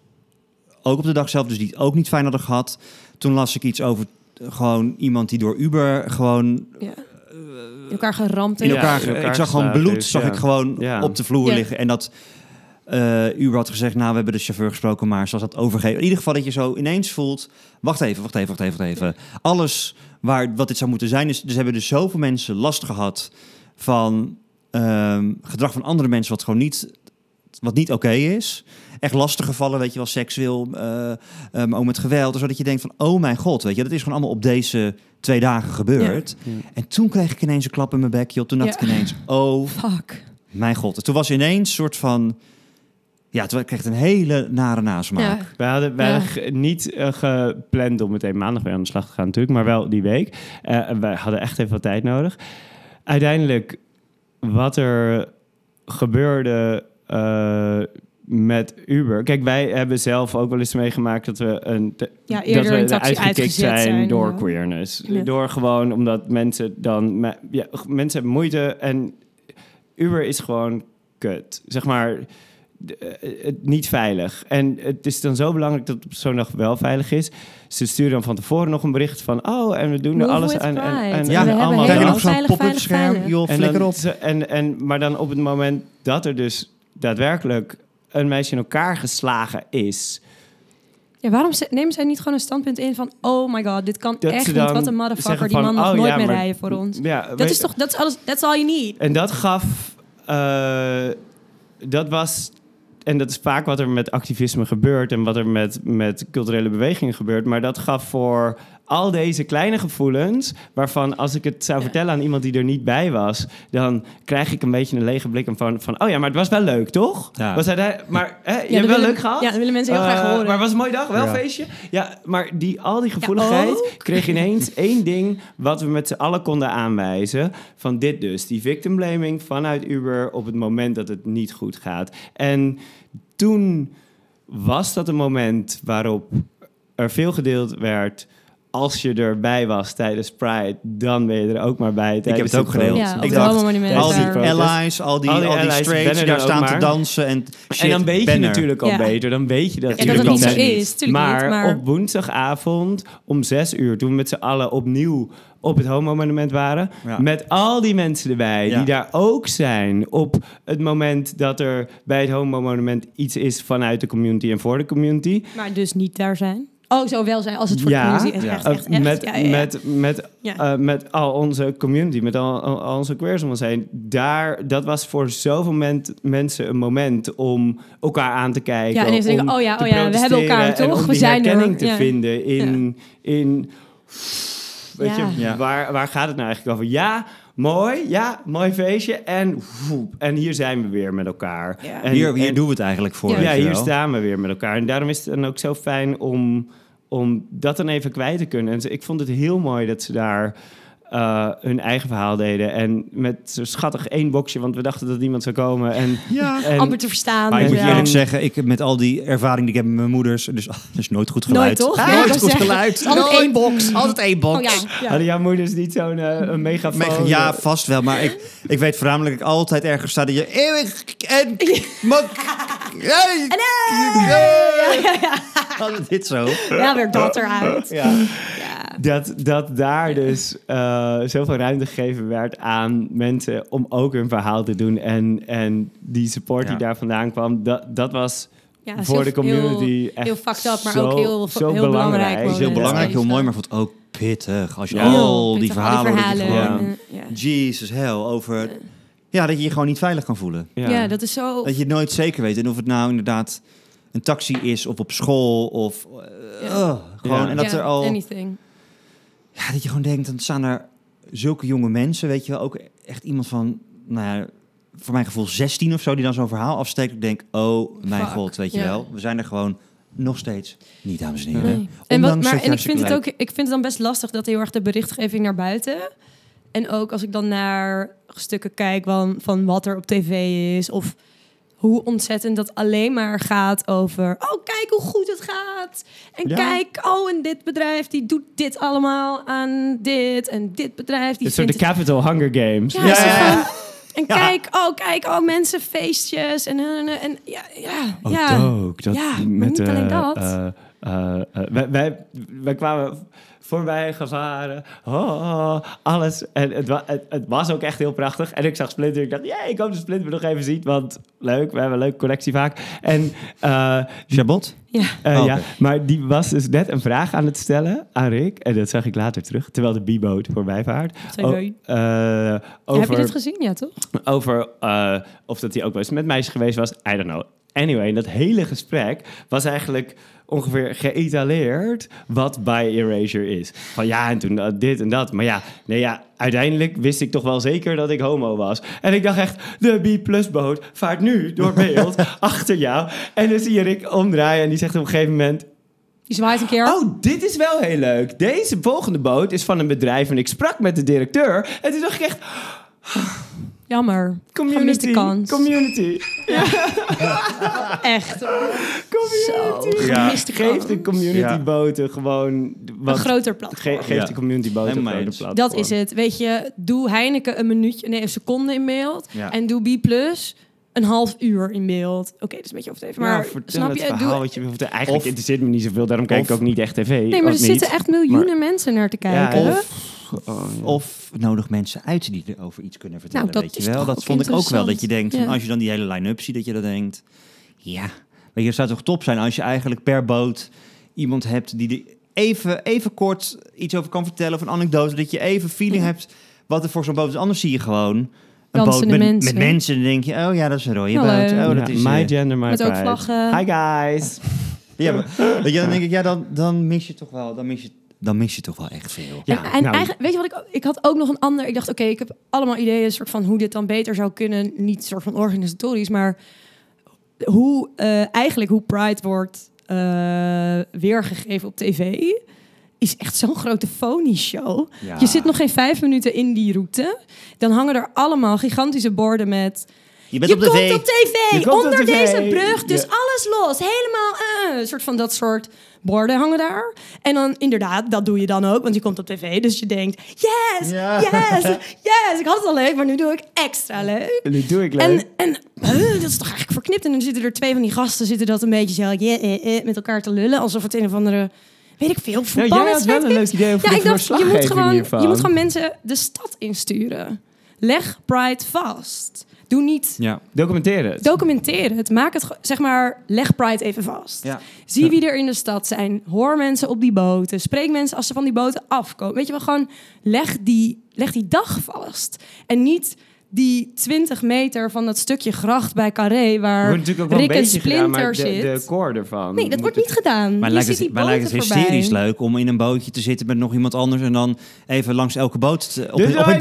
Ook op de dag zelf, dus die het ook niet fijn hadden gehad. Toen las ik iets over gewoon iemand die door Uber gewoon... Ja. In elkaar geramd. Ik zag gewoon bloed op de vloer liggen. En dat... Uber had gezegd, we hebben de chauffeur gesproken, maar zoals dat overgeven. In ieder geval dat je zo ineens voelt, wacht even. Alles wat dit zou moeten zijn is, dus hebben er zoveel mensen last gehad van gedrag van andere mensen wat gewoon niet oké is. Echt lastige gevallen, weet je wel, seksueel, maar ook met geweld. Zodat je denkt van, oh mijn god, weet je, dat is gewoon allemaal op deze 2 dagen gebeurd. Ja. En toen kreeg ik ineens een klap in mijn bek, joh. Toen dacht ik ineens, oh, fuck. Mijn god. En toen was ineens een soort van... Ja, het kreeg een hele nare nasmaak. Ja. Wij hadden niet gepland om meteen maandag weer aan de slag te gaan natuurlijk, maar wel die week. Wij hadden echt even wat tijd nodig. Uiteindelijk, wat er gebeurde met Uber... Kijk, wij hebben zelf ook wel eens meegemaakt dat we een taxi uitgekikt zijn door queerness. Ja. Door gewoon omdat mensen dan... Ja, mensen hebben moeite en Uber is gewoon kut. Zeg maar... niet veilig. En het is dan zo belangrijk dat het zo'n dag wel veilig is. Ze sturen dan van tevoren nog een bericht van... oh, en we doen er alles aan. En we allemaal. Krijg je nog zo'n pop-up scherm? Joh, flikker op. Maar dan op het moment dat er dus daadwerkelijk... een meisje in elkaar geslagen is... Ja, waarom nemen zij niet gewoon een standpunt in van... oh my god, dit kan dat echt niet, wat een motherfucker. Die man mag nooit meer rijden voor ons. Ja, dat is toch, dat is alles, that's all you need. En dat gaf... dat was... En dat is vaak wat er met activisme gebeurt... en wat er met culturele bewegingen gebeurt. Maar dat gaf voor al deze kleine gevoelens... waarvan als ik het zou vertellen aan iemand die er niet bij was... dan krijg ik een beetje een lege blik van... oh ja, maar het was wel leuk, toch? Ja. Je hebt wel leuk gehad? Ja, dat willen mensen heel graag horen. Maar het was een mooie dag, wel een feestje. Ja, maar al die gevoeligheid kreeg ineens één ding... wat we met z'n allen konden aanwijzen. Van dit dus, die victim blaming vanuit Uber... op het moment dat het niet goed gaat. En... toen was dat een moment waarop er veel gedeeld werd... als je erbij was tijdens Pride, dan ben je er ook maar bij. Ik heb het ook gedeeld. Ja, ik dacht, al die allies, al die straights die daar staan te dansen. En dan weet je natuurlijk al beter. Dan weet je dat het niet zo is. Maar op woensdagavond om 6:00... toen we met z'n allen opnieuw op het Homo Monument waren... met al die mensen erbij die daar ook zijn... op het moment dat er bij het Homo Monument iets is... vanuit de community en voor de community. Maar dus niet daar zijn? Oh, zo wel zijn als het voor de community is. Echt. Met al onze community, met al onze queers om ons heen. Dat was voor zoveel mensen een moment om elkaar aan te kijken. Ja, en even denken, we hebben elkaar toch? We zijn er. Om die herkenning te vinden in waar gaat het nou eigenlijk over? Ja, mooi feestje. En hier zijn we weer met elkaar. Ja. En, hier doen we het eigenlijk voor. Ja, hier staan we weer met elkaar. En daarom is het dan ook zo fijn om dat dan even kwijt te kunnen. En ik vond het heel mooi dat ze daar hun eigen verhaal deden. En met zo schattig één boxje, want we dachten dat niemand zou komen. En amper te verstaan. Maar ik moet eerlijk zeggen, met al die ervaring die ik heb met mijn moeders... Dus nooit goed geluid. Nooit, toch? Nooit goed geluid. Altijd één box. Hadden jouw moeders niet zo'n megafoon? Ja, vast wel. Maar ik weet voornamelijk dat ik altijd ergens sta dat je... eeuwig en... Hadden dit zo. Ja, weer dat eruit. Dat daar dus zoveel ruimte gegeven werd aan mensen om ook hun verhaal te doen. En die support die daar vandaan kwam, dat was voor de community echt heel fucked up, maar ook heel belangrijk. Het is heel belangrijk, heel mooi, maar vond het ook pittig. Als je al die verhalen. Jesus hell, over... Ja, dat je je gewoon niet veilig kan voelen. Ja, dat is zo... Dat je het nooit zeker weet. En of het nou inderdaad een taxi is of op school of... gewoon, en dat er al... Anything. Ja, dat je gewoon denkt, dan staan er zulke jonge mensen, weet je wel. Ook echt iemand van, voor mijn gevoel 16 of zo, die dan zo'n verhaal afsteekt. Ik denk, oh mijn god, weet je wel. We zijn er gewoon nog steeds niet, dames en heren. Nee. Ik vind het dan best lastig dat heel erg de berichtgeving naar buiten... En ook als ik dan naar stukken kijk van wat er op tv is... of hoe ontzettend dat alleen maar gaat over... oh, kijk hoe goed het gaat. En kijk, en dit bedrijf die doet dit allemaal aan dit. En dit bedrijf... die. It's vindt de Capital Hunger Games. Kijk, mensen, feestjes. Niet alleen dat. Wij kwamen... voorbij gevaren. Alles. En het was ook echt heel prachtig. En ik zag Splinter. Ik dacht, ik hoop dat Splinter me nog even ziet. Want leuk, we hebben een leuke connectie vaak. En Chabot? Maar die was dus net een vraag aan het stellen aan Rick. En dat zag ik later terug. Terwijl de B-boot voorbij vaart. Heb je dit gezien? Ja, toch? Over of dat hij ook wel eens met meisjes geweest was. I don't know. Anyway, in dat hele gesprek was eigenlijk... ongeveer geëtaleerd wat bi-erasure is. Van ja, en toen dit en dat. Maar ja, nee, ja, uiteindelijk wist ik toch wel zeker dat ik homo was. En ik dacht echt, de B-plusboot vaart nu door beeld achter jou. En dan zie je Rick omdraaien en die zegt op een gegeven moment... Je zwaait een keer. Oh, dit is wel heel leuk. Deze volgende boot is van een bedrijf en ik sprak met de directeur. En toen dacht ik echt... Jammer. Community. Community. Ja. Ja. Echt. Community. Zo, ja. Geef de community boten gewoon... Wat, een groter platform. Geef de community boten een groter platform. Dat is het. Weet je, doe Heineken een seconde in beeld. Ja. En doe B+. Een half uur in beeld. Oké, dat is een beetje overdreven. Maar ja, snap je het verhaal wat je wilt? Eigenlijk interesseert me niet zoveel. Daarom kijk ik ook niet echt tv. Nee, maar er zitten echt miljoenen mensen naar te kijken. Ja, of nodig mensen uit die erover iets kunnen vertellen. Nou, weet je wel? Dat vond ik ook wel. Dat je denkt, als je dan die hele line-up ziet, dat je dat denkt... Ja, weet je, het zou toch top zijn als je eigenlijk per boot iemand hebt... die er even kort iets over kan vertellen of een anekdote. Dat je even feeling hebt wat er voor zo'n boot is. Anders zie je gewoon... Een boot met mensen, dan denk je, oh ja, dat is een rode boot. Oh, dat is my gender, my pride. Met ook vlaggen. Hi guys. Ja, maar, dan denk ik, ja, dan mis je toch wel, dan mis je toch wel echt veel. Ja. En eigenlijk, weet je wat, ik had ook nog een ander. Ik dacht, oké, ik heb allemaal ideeën, soort van hoe dit dan beter zou kunnen, niet soort van organisatorisch, maar hoe eigenlijk hoe Pride wordt weergegeven op tv is echt zo'n grote fonieshow. Ja. Je zit nog geen 5 minuten in die route. Dan hangen er allemaal gigantische borden met... Je komt op tv! Onder deze brug, dus alles los. Helemaal een soort van dat soort borden hangen daar. En dan inderdaad, dat doe je dan ook, want je komt op tv. Dus je denkt, yes! Ik had het al leuk, maar nu doe ik extra leuk. En dat is toch eigenlijk verknipt. En dan zitten er 2 van die gasten zitten dat een beetje zo... met elkaar te lullen, alsof het een of andere... Weet ik veel. Jij had wel een leuk idee over de verslaggeving hiervan. Je moet gewoon mensen de stad insturen. Leg Pride vast. Doe niet... Ja. Documenteer het. Maak het, zeg maar, leg Pride even vast. Ja. Zie wie er in de stad zijn. Hoor mensen op die boten. Spreek mensen als ze van die boten afkomen. Weet je wel, gewoon leg die dag vast. En niet... die 20 meter van dat stukje gracht bij Carré... waar Rick en Splinter zit. De core ervan. Nee, dat wordt niet gedaan. Maar lijkt het hysterisch leuk om in een bootje te zitten... met nog iemand anders en dan even langs elke boot... op een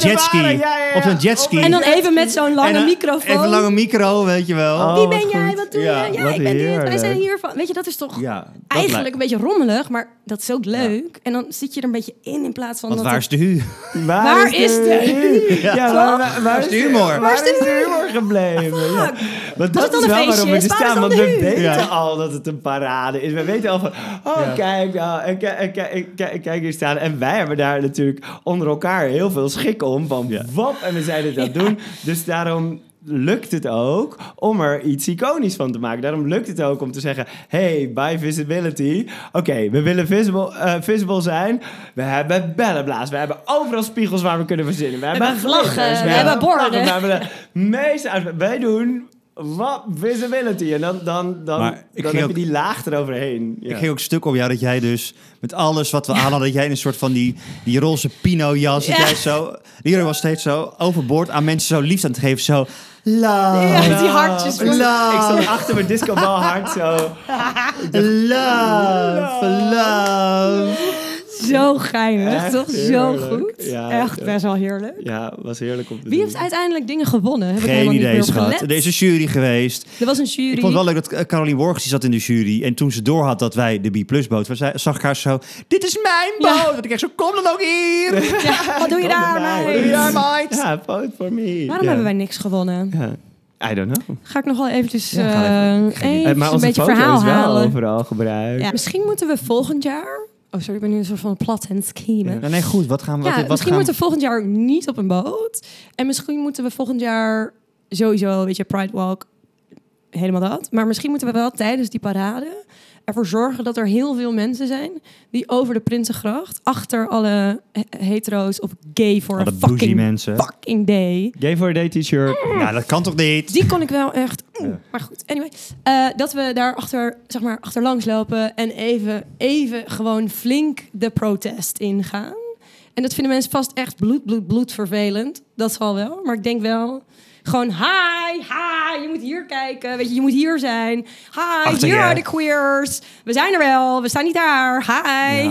jetski. En dan even met zo'n lange microfoon. Even een lange micro, weet je wel. Wie ben jij? Wat doe je? Ja, ik ben dit. Wij zijn hiervan. Weet je, dat is toch eigenlijk een beetje rommelig... maar dat is ook leuk. Ja. En dan zit je er een beetje in plaats van... Want waar is de huur? Waar is de huur? Ja, waar is de huur? Waar is de humor gebleven? Ja. Want dat is wel waarom we er staan. Want we weten al dat het een parade is. We weten al van, kijk nou, kijk hier staan. En wij hebben daar natuurlijk onder elkaar heel veel schik om. Van wat, en we zijn dit aan het doen. Dus daarom... lukt het ook om er iets iconisch van te maken. Daarom lukt het ook om te zeggen... hey, by visibility. Oké, we willen visible zijn. We hebben bellenblaas. We hebben overal spiegels waar we kunnen verzinnen. We hebben vlaggen. We hebben borden. Wij doen... Wat visibility. En dan heb je die laag eroverheen. Ja. Ik ging ook stuk op jou dat jij dus... met alles wat we aan hadden... dat jij in een soort van die roze pino-jas... dat jij zo... Leroy was steeds zo overboord aan mensen zo liefde aan te geven. Zo... Love. Ja, die hartjes. Love. Ik stond achter mijn discobal hard zo... Love. Zo geinig, toch? Zo goed. Ja, echt best wel heerlijk. Ja, was heerlijk om te Wie doen. Heeft uiteindelijk dingen gewonnen? Heb geen ik idee, schat. Er is een jury geweest. Er was een jury. Ik vond het wel leuk dat Caroline Worgers zat in de jury. En toen ze door had dat wij de B-plus-boot... zag ik haar zo... Dit is mijn boot! Dat ik echt zo... Kom dan ook hier! Ja, wat doe je daar, meid? Ja, vote for me. Waarom hebben wij niks gewonnen? Ja. I don't know. Ga ik nog wel eventjes een beetje verhaal halen. Overal gebruikt. Ja, misschien moeten we volgend jaar... Oh, sorry, ik ben nu een soort van plat en schiemen. Ja, nee, goed. Wat gaan we? Moeten we volgend jaar ook niet op een boot. En misschien moeten we volgend jaar sowieso, weet je, Pride Walk, helemaal dat. Maar misschien moeten we wel tijdens die parade ervoor zorgen dat er heel veel mensen zijn die over de Prinsengracht achter alle hetero's of gay for a fucking day. Gay for a day t-shirt. Ja, dat kan toch niet? Die kon ik wel echt. Maar goed, anyway. Dat we daar achter langs lopen en even gewoon flink de protest ingaan. En dat vinden mensen vast echt bloedvervelend. Dat zal wel. Maar ik denk wel... Gewoon, hi, je moet hier kijken. Weet je, je moet hier zijn. Hi, hier are the queers. We zijn er wel, we staan niet daar. Hi.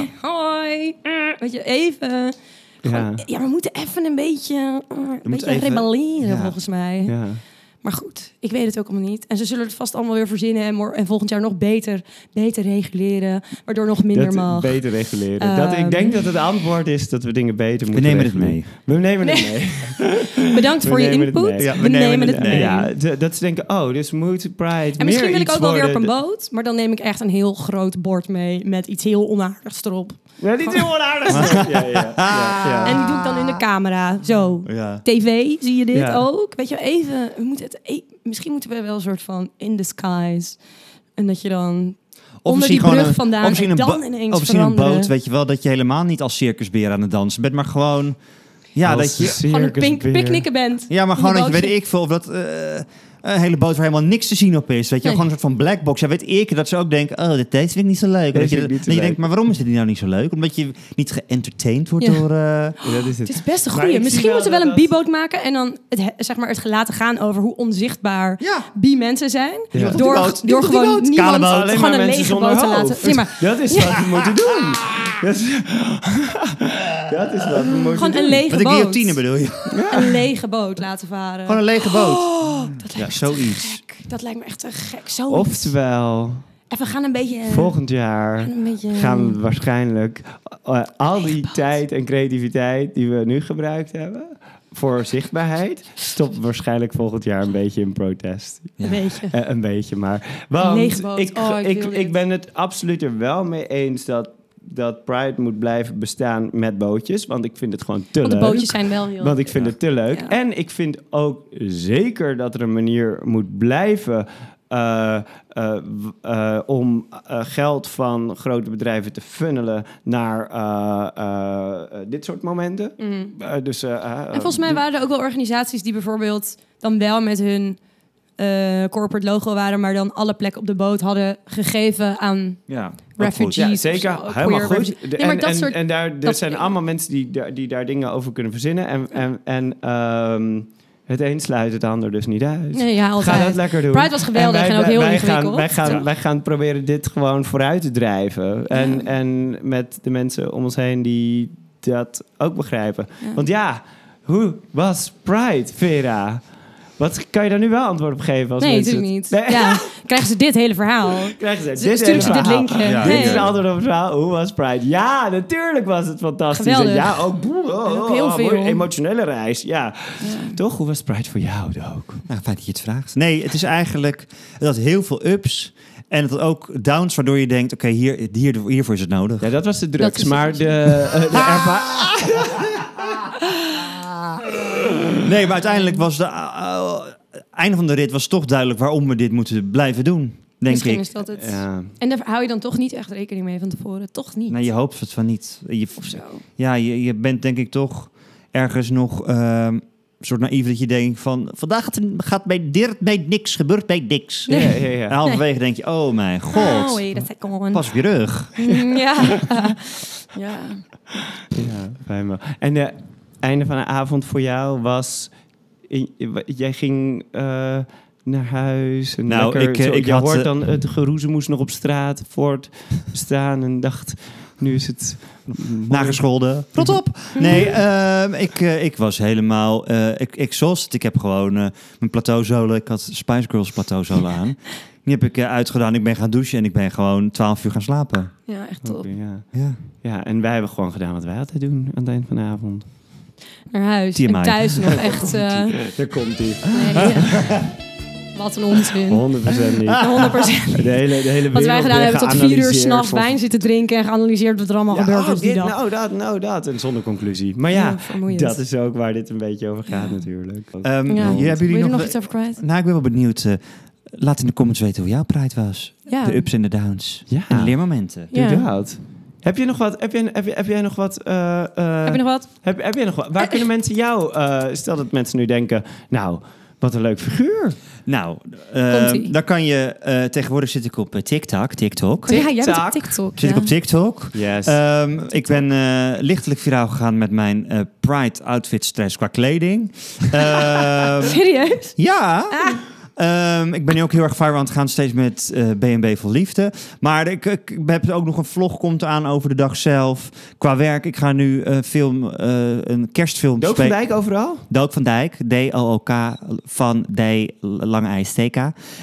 Weet je, even... Gewoon, ja, we moeten even een beetje rebelleren, volgens mij. Ja. Maar goed, ik weet het ook allemaal niet. En ze zullen het vast allemaal weer verzinnen en volgend jaar nog beter reguleren, waardoor nog minder dat mag. Beter reguleren. Ik denk dat het antwoord is dat we dingen beter moeten reguleren. We nemen het mee. Bedankt voor je input. Ja, we nemen het mee. Ja, dat ze denken, dus moet Pride meer iets. En misschien wil ik ook wel weer op een boot, maar dan neem ik echt een heel groot bord mee met iets heel onaardigs erop. Ja, niet heel onaardigs. Ja. En die doe ik dan in de camera. Zo. Ja. TV, zie je dit ook? Weet je, even... Misschien moeten we wel een soort van in the skies. En dat je dan onder die brug vandaan en dan ineens veranderen. Een boot, weet je wel, dat je helemaal niet als circusbeer aan het dansen bent, maar gewoon... Ja, dat je gewoon een picknicken bent. Ja, maar gewoon dat je, weet ik veel, of dat... een hele boot waar helemaal niks te zien op is. Weet je, gewoon een soort van blackbox. Ja, weet ik dat ze ook denken, dit vind ik niet zo leuk. Dat je denkt, maar waarom is dit nou niet zo leuk? Omdat je niet geëntertained wordt door... dat is het. Het is best een goeie. Misschien moeten we wel een bi-boot maken en dan het gelaten gaan over hoe onzichtbaar bi-mensen zijn. Ja. Door gewoon niemand gewoon een lege boot te laten. Nee, maar. Dat is wat we moeten doen. Dat is wat we moeten doen. Gewoon een lege boot. Wat ik guillotine bedoel je? Een lege boot laten varen. Gewoon een lege boot. Zoiets. Dat lijkt me echt te gek. Zoiets. Oftewel... En we gaan een beetje... Volgend jaar gaan we waarschijnlijk... al die tijd en creativiteit die we nu gebruikt hebben... voor zichtbaarheid... stopt waarschijnlijk volgend jaar een beetje in protest. Ja. Een beetje. Een beetje, maar... Want ik ben het absoluut er wel mee eens dat Pride moet blijven bestaan met bootjes. Want ik vind het gewoon te leuk. Want de bootjes zijn wel heel leuk. Want ik vind het te leuk. Ja. En ik vind ook zeker dat er een manier moet blijven... om geld van grote bedrijven te funnelen naar dit soort momenten. Mm. En volgens mij waren er ook wel organisaties die bijvoorbeeld dan wel met hun... corporate logo waren, maar dan alle plekken op de boot hadden gegeven aan refugees. Ja, zeker. Zo, helemaal goed. Dat zijn allemaal mensen die daar dingen over kunnen verzinnen. En het een sluit het ander dus niet uit. Nee, ga dat lekker doen. Pride was geweldig en ook heel ingewikkeld. Wij gaan proberen dit gewoon vooruit te drijven. En met de mensen om ons heen die dat ook begrijpen. Ja. Want hoe was Pride, Vera? Wat kan je daar nu wel antwoord op geven? Als natuurlijk niet. Nee. Ja, krijgen ze dit hele verhaal? Sturen ze dit linkje? Ja, dit is altijd een verhaal. Hoe was Pride? Ja, natuurlijk was het fantastisch. Geweldig. Ja, ook heel veel. Een emotionele reis. Ja. Toch? Hoe was Pride voor jou ook? Nou, fijn dat je het vraagt. Nee, het is eigenlijk... Het had heel veel ups... En het ook downs, waardoor je denkt... Oké, hiervoor is het nodig. Ja, dat was de drugs. Nee, maar uiteindelijk was einde van de rit was toch duidelijk waarom we dit moeten blijven doen, denk ik. Is dat het. Ja. En daar hou je dan toch niet echt rekening mee van tevoren, toch niet? Nee, je hoopt het van niet. Of zo. Ja, je bent denk ik toch ergens nog soort naïef dat je denkt van vandaag gebeurt bij niks. Nee. Ja. En halverwege denk je, oh mijn god, pas op je rug. Fijn wel. En de... Einde van de avond voor jou was... Jij ging naar huis. En je hoort dan het geroezemoes nog op straat voortstaan. En dacht, nu is het... Nagescholden. Rot op! Nee, ik was helemaal... Ik zoals het. Ik heb gewoon mijn plateauzolen... Ik had Spice Girls plateauzolen aan. Die heb ik uitgedaan. Ik ben gaan douchen en ik ben gewoon 12 uur gaan slapen. Ja, echt top. Ja, en wij hebben gewoon gedaan wat wij altijd doen aan het eind van de avond. Naar huis en thuis nog echt... Daar komt-ie. Wat een onzin. 100% niet. 100%. De hele wat wij gedaan hebben, tot 4 uur 's nachts wijn zitten drinken... en geanalyseerd wat er allemaal gebeurd is die dag. Nou dat. En zonder conclusie. Maar dat is ook waar dit een beetje over gaat natuurlijk. Hebben jullie nog iets over kwijt? Nou, ik ben wel benieuwd... laat in de comments weten hoe jouw Pride was. Ja. De ups en de downs. Ja. En de leermomenten. Doe dat. Heb je nog wat? Waar kunnen mensen jou... stel dat mensen nu denken... Nou, Wat een leuk figuur. Nou, dan kan je... tegenwoordig zit ik op TikTok. Oh, ja, jij bent op TikTok. Zit ik op TikTok. Yes. TikTok. Ik ben lichtelijk viraal gegaan met mijn Pride outfits qua kleding. Serieus? Ja. Ah. Ik ben nu ook heel erg viral aan het gaan, steeds met B&B Vol Liefde. Maar ik heb ook nog een vlog komt aan over de dag zelf. Qua werk, ik ga nu een kerstfilm spelen. Dook van Dijk overal? Dook van Dijk, D-O-O-K, van D-lange-i-s-t-k.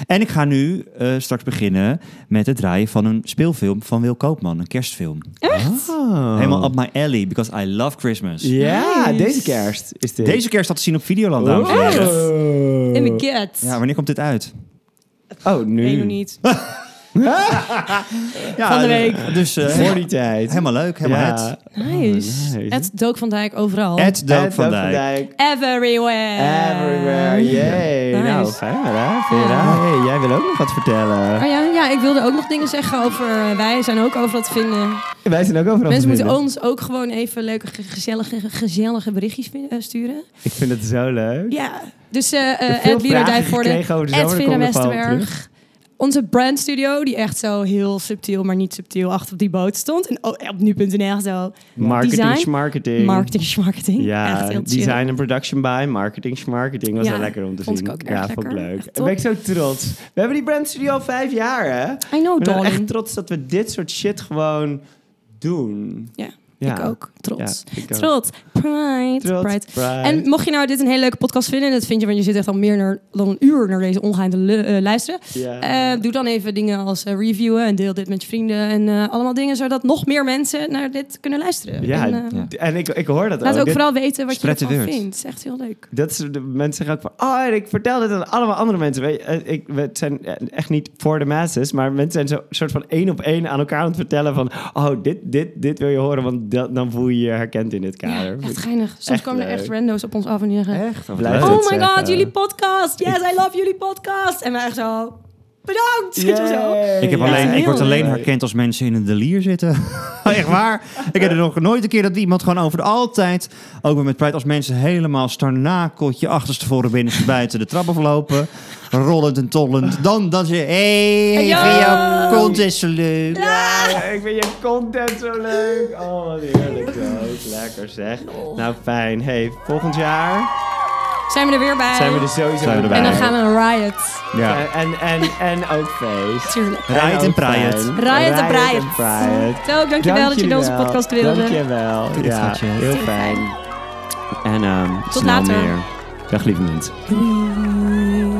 En ik ga nu straks beginnen met het draaien van een speelfilm van Wil Koopman. Een kerstfilm. Echt? Oh. Helemaal up my alley, because I love Christmas. Ja, yeah, nice. Deze kerst is dit. Deze kerst had te zien op Videoland, dames en heren. In the kids. Ja, wanneer komt dit uit? Oh, nu. Nee, nog niet. Ja, van de week. Dus voor die tijd. Helemaal leuk, helemaal het. Nice. Oh, nice. Dook van Dijk overal. Dook van Dijk. Everywhere. Yay. Nice. Nou, fijn hè? Vera, hey, jij wil ook nog wat vertellen. Oh, ja, ik wilde ook nog dingen zeggen over... Wij zijn ook over wat vinden. Wij zijn ook over wat vinden. Mensen moeten ons ook gewoon even leuke, gezellige berichtjes sturen. Ik vind het zo leuk. Ja. Dus Vera Westerberg. Onze brandstudio, die echt zo heel subtiel, maar niet subtiel, achter op die boot stond. En op nu.nl zo. Marketing. Ja, echt heel design en production by marketing, schmarketing. Was wel lekker om te zien. Vond ik leuk. Ik ben zo trots. We hebben die brandstudio al 5 jaar, hè? I know, ik ben echt trots dat we dit soort shit gewoon doen. Ja, ik ook. Trots. Ja, ik ook. Trots. Pride. En mocht je nou dit een hele leuke podcast vinden... en dat vind je, want je zit echt al meer dan een uur... naar deze online te luisteren... Yeah. Doe dan even dingen als reviewen... en deel dit met je vrienden en allemaal dingen... zodat nog meer mensen naar dit kunnen luisteren. Ja, en ik hoor dat ook. Laat ook vooral weten wat je ervan vindt. Het is echt heel leuk. Dat is, de mensen zeggen ook van... oh, en ik vertel dit aan allemaal andere mensen. Het zijn echt niet voor de masses... maar mensen zijn zo soort van 1 op 1 aan elkaar aan het vertellen... van, oh, dit wil je horen... want dan voel je je herkend in dit kader. Ja, echt geinig. Soms komen er echt rando's op ons af en zeggen... Echt? Oh my god, jullie podcast. Yes, I love jullie podcast. En wij echt zo... Bedankt! Yeah. Ik word alleen herkend als mensen in een delier zitten. Echt waar. Ik heb er nog nooit een keer dat iemand gewoon over de altijd... ook met Pride, als mensen helemaal starnakeltje... achterstevoren binnenste buiten de trap aflopen... rollend en tollend. Dan zeg je... Hey, ik vind jouw content zo leuk. Ja, ik vind je content zo leuk. Oh, wat heerlijk. Lekker zeg. Nou, fijn. Hey, volgend jaar... zijn we er weer bij. Zijn we er sowieso weer bij. En dan gaan we een riot. Ja. En ook feest. Tuurlijk. Riot en Pride. Ook dankjewel dat je onze podcast wilde. Dankjewel. Ja, heel fijn. En tot later. Dag lieve mensen.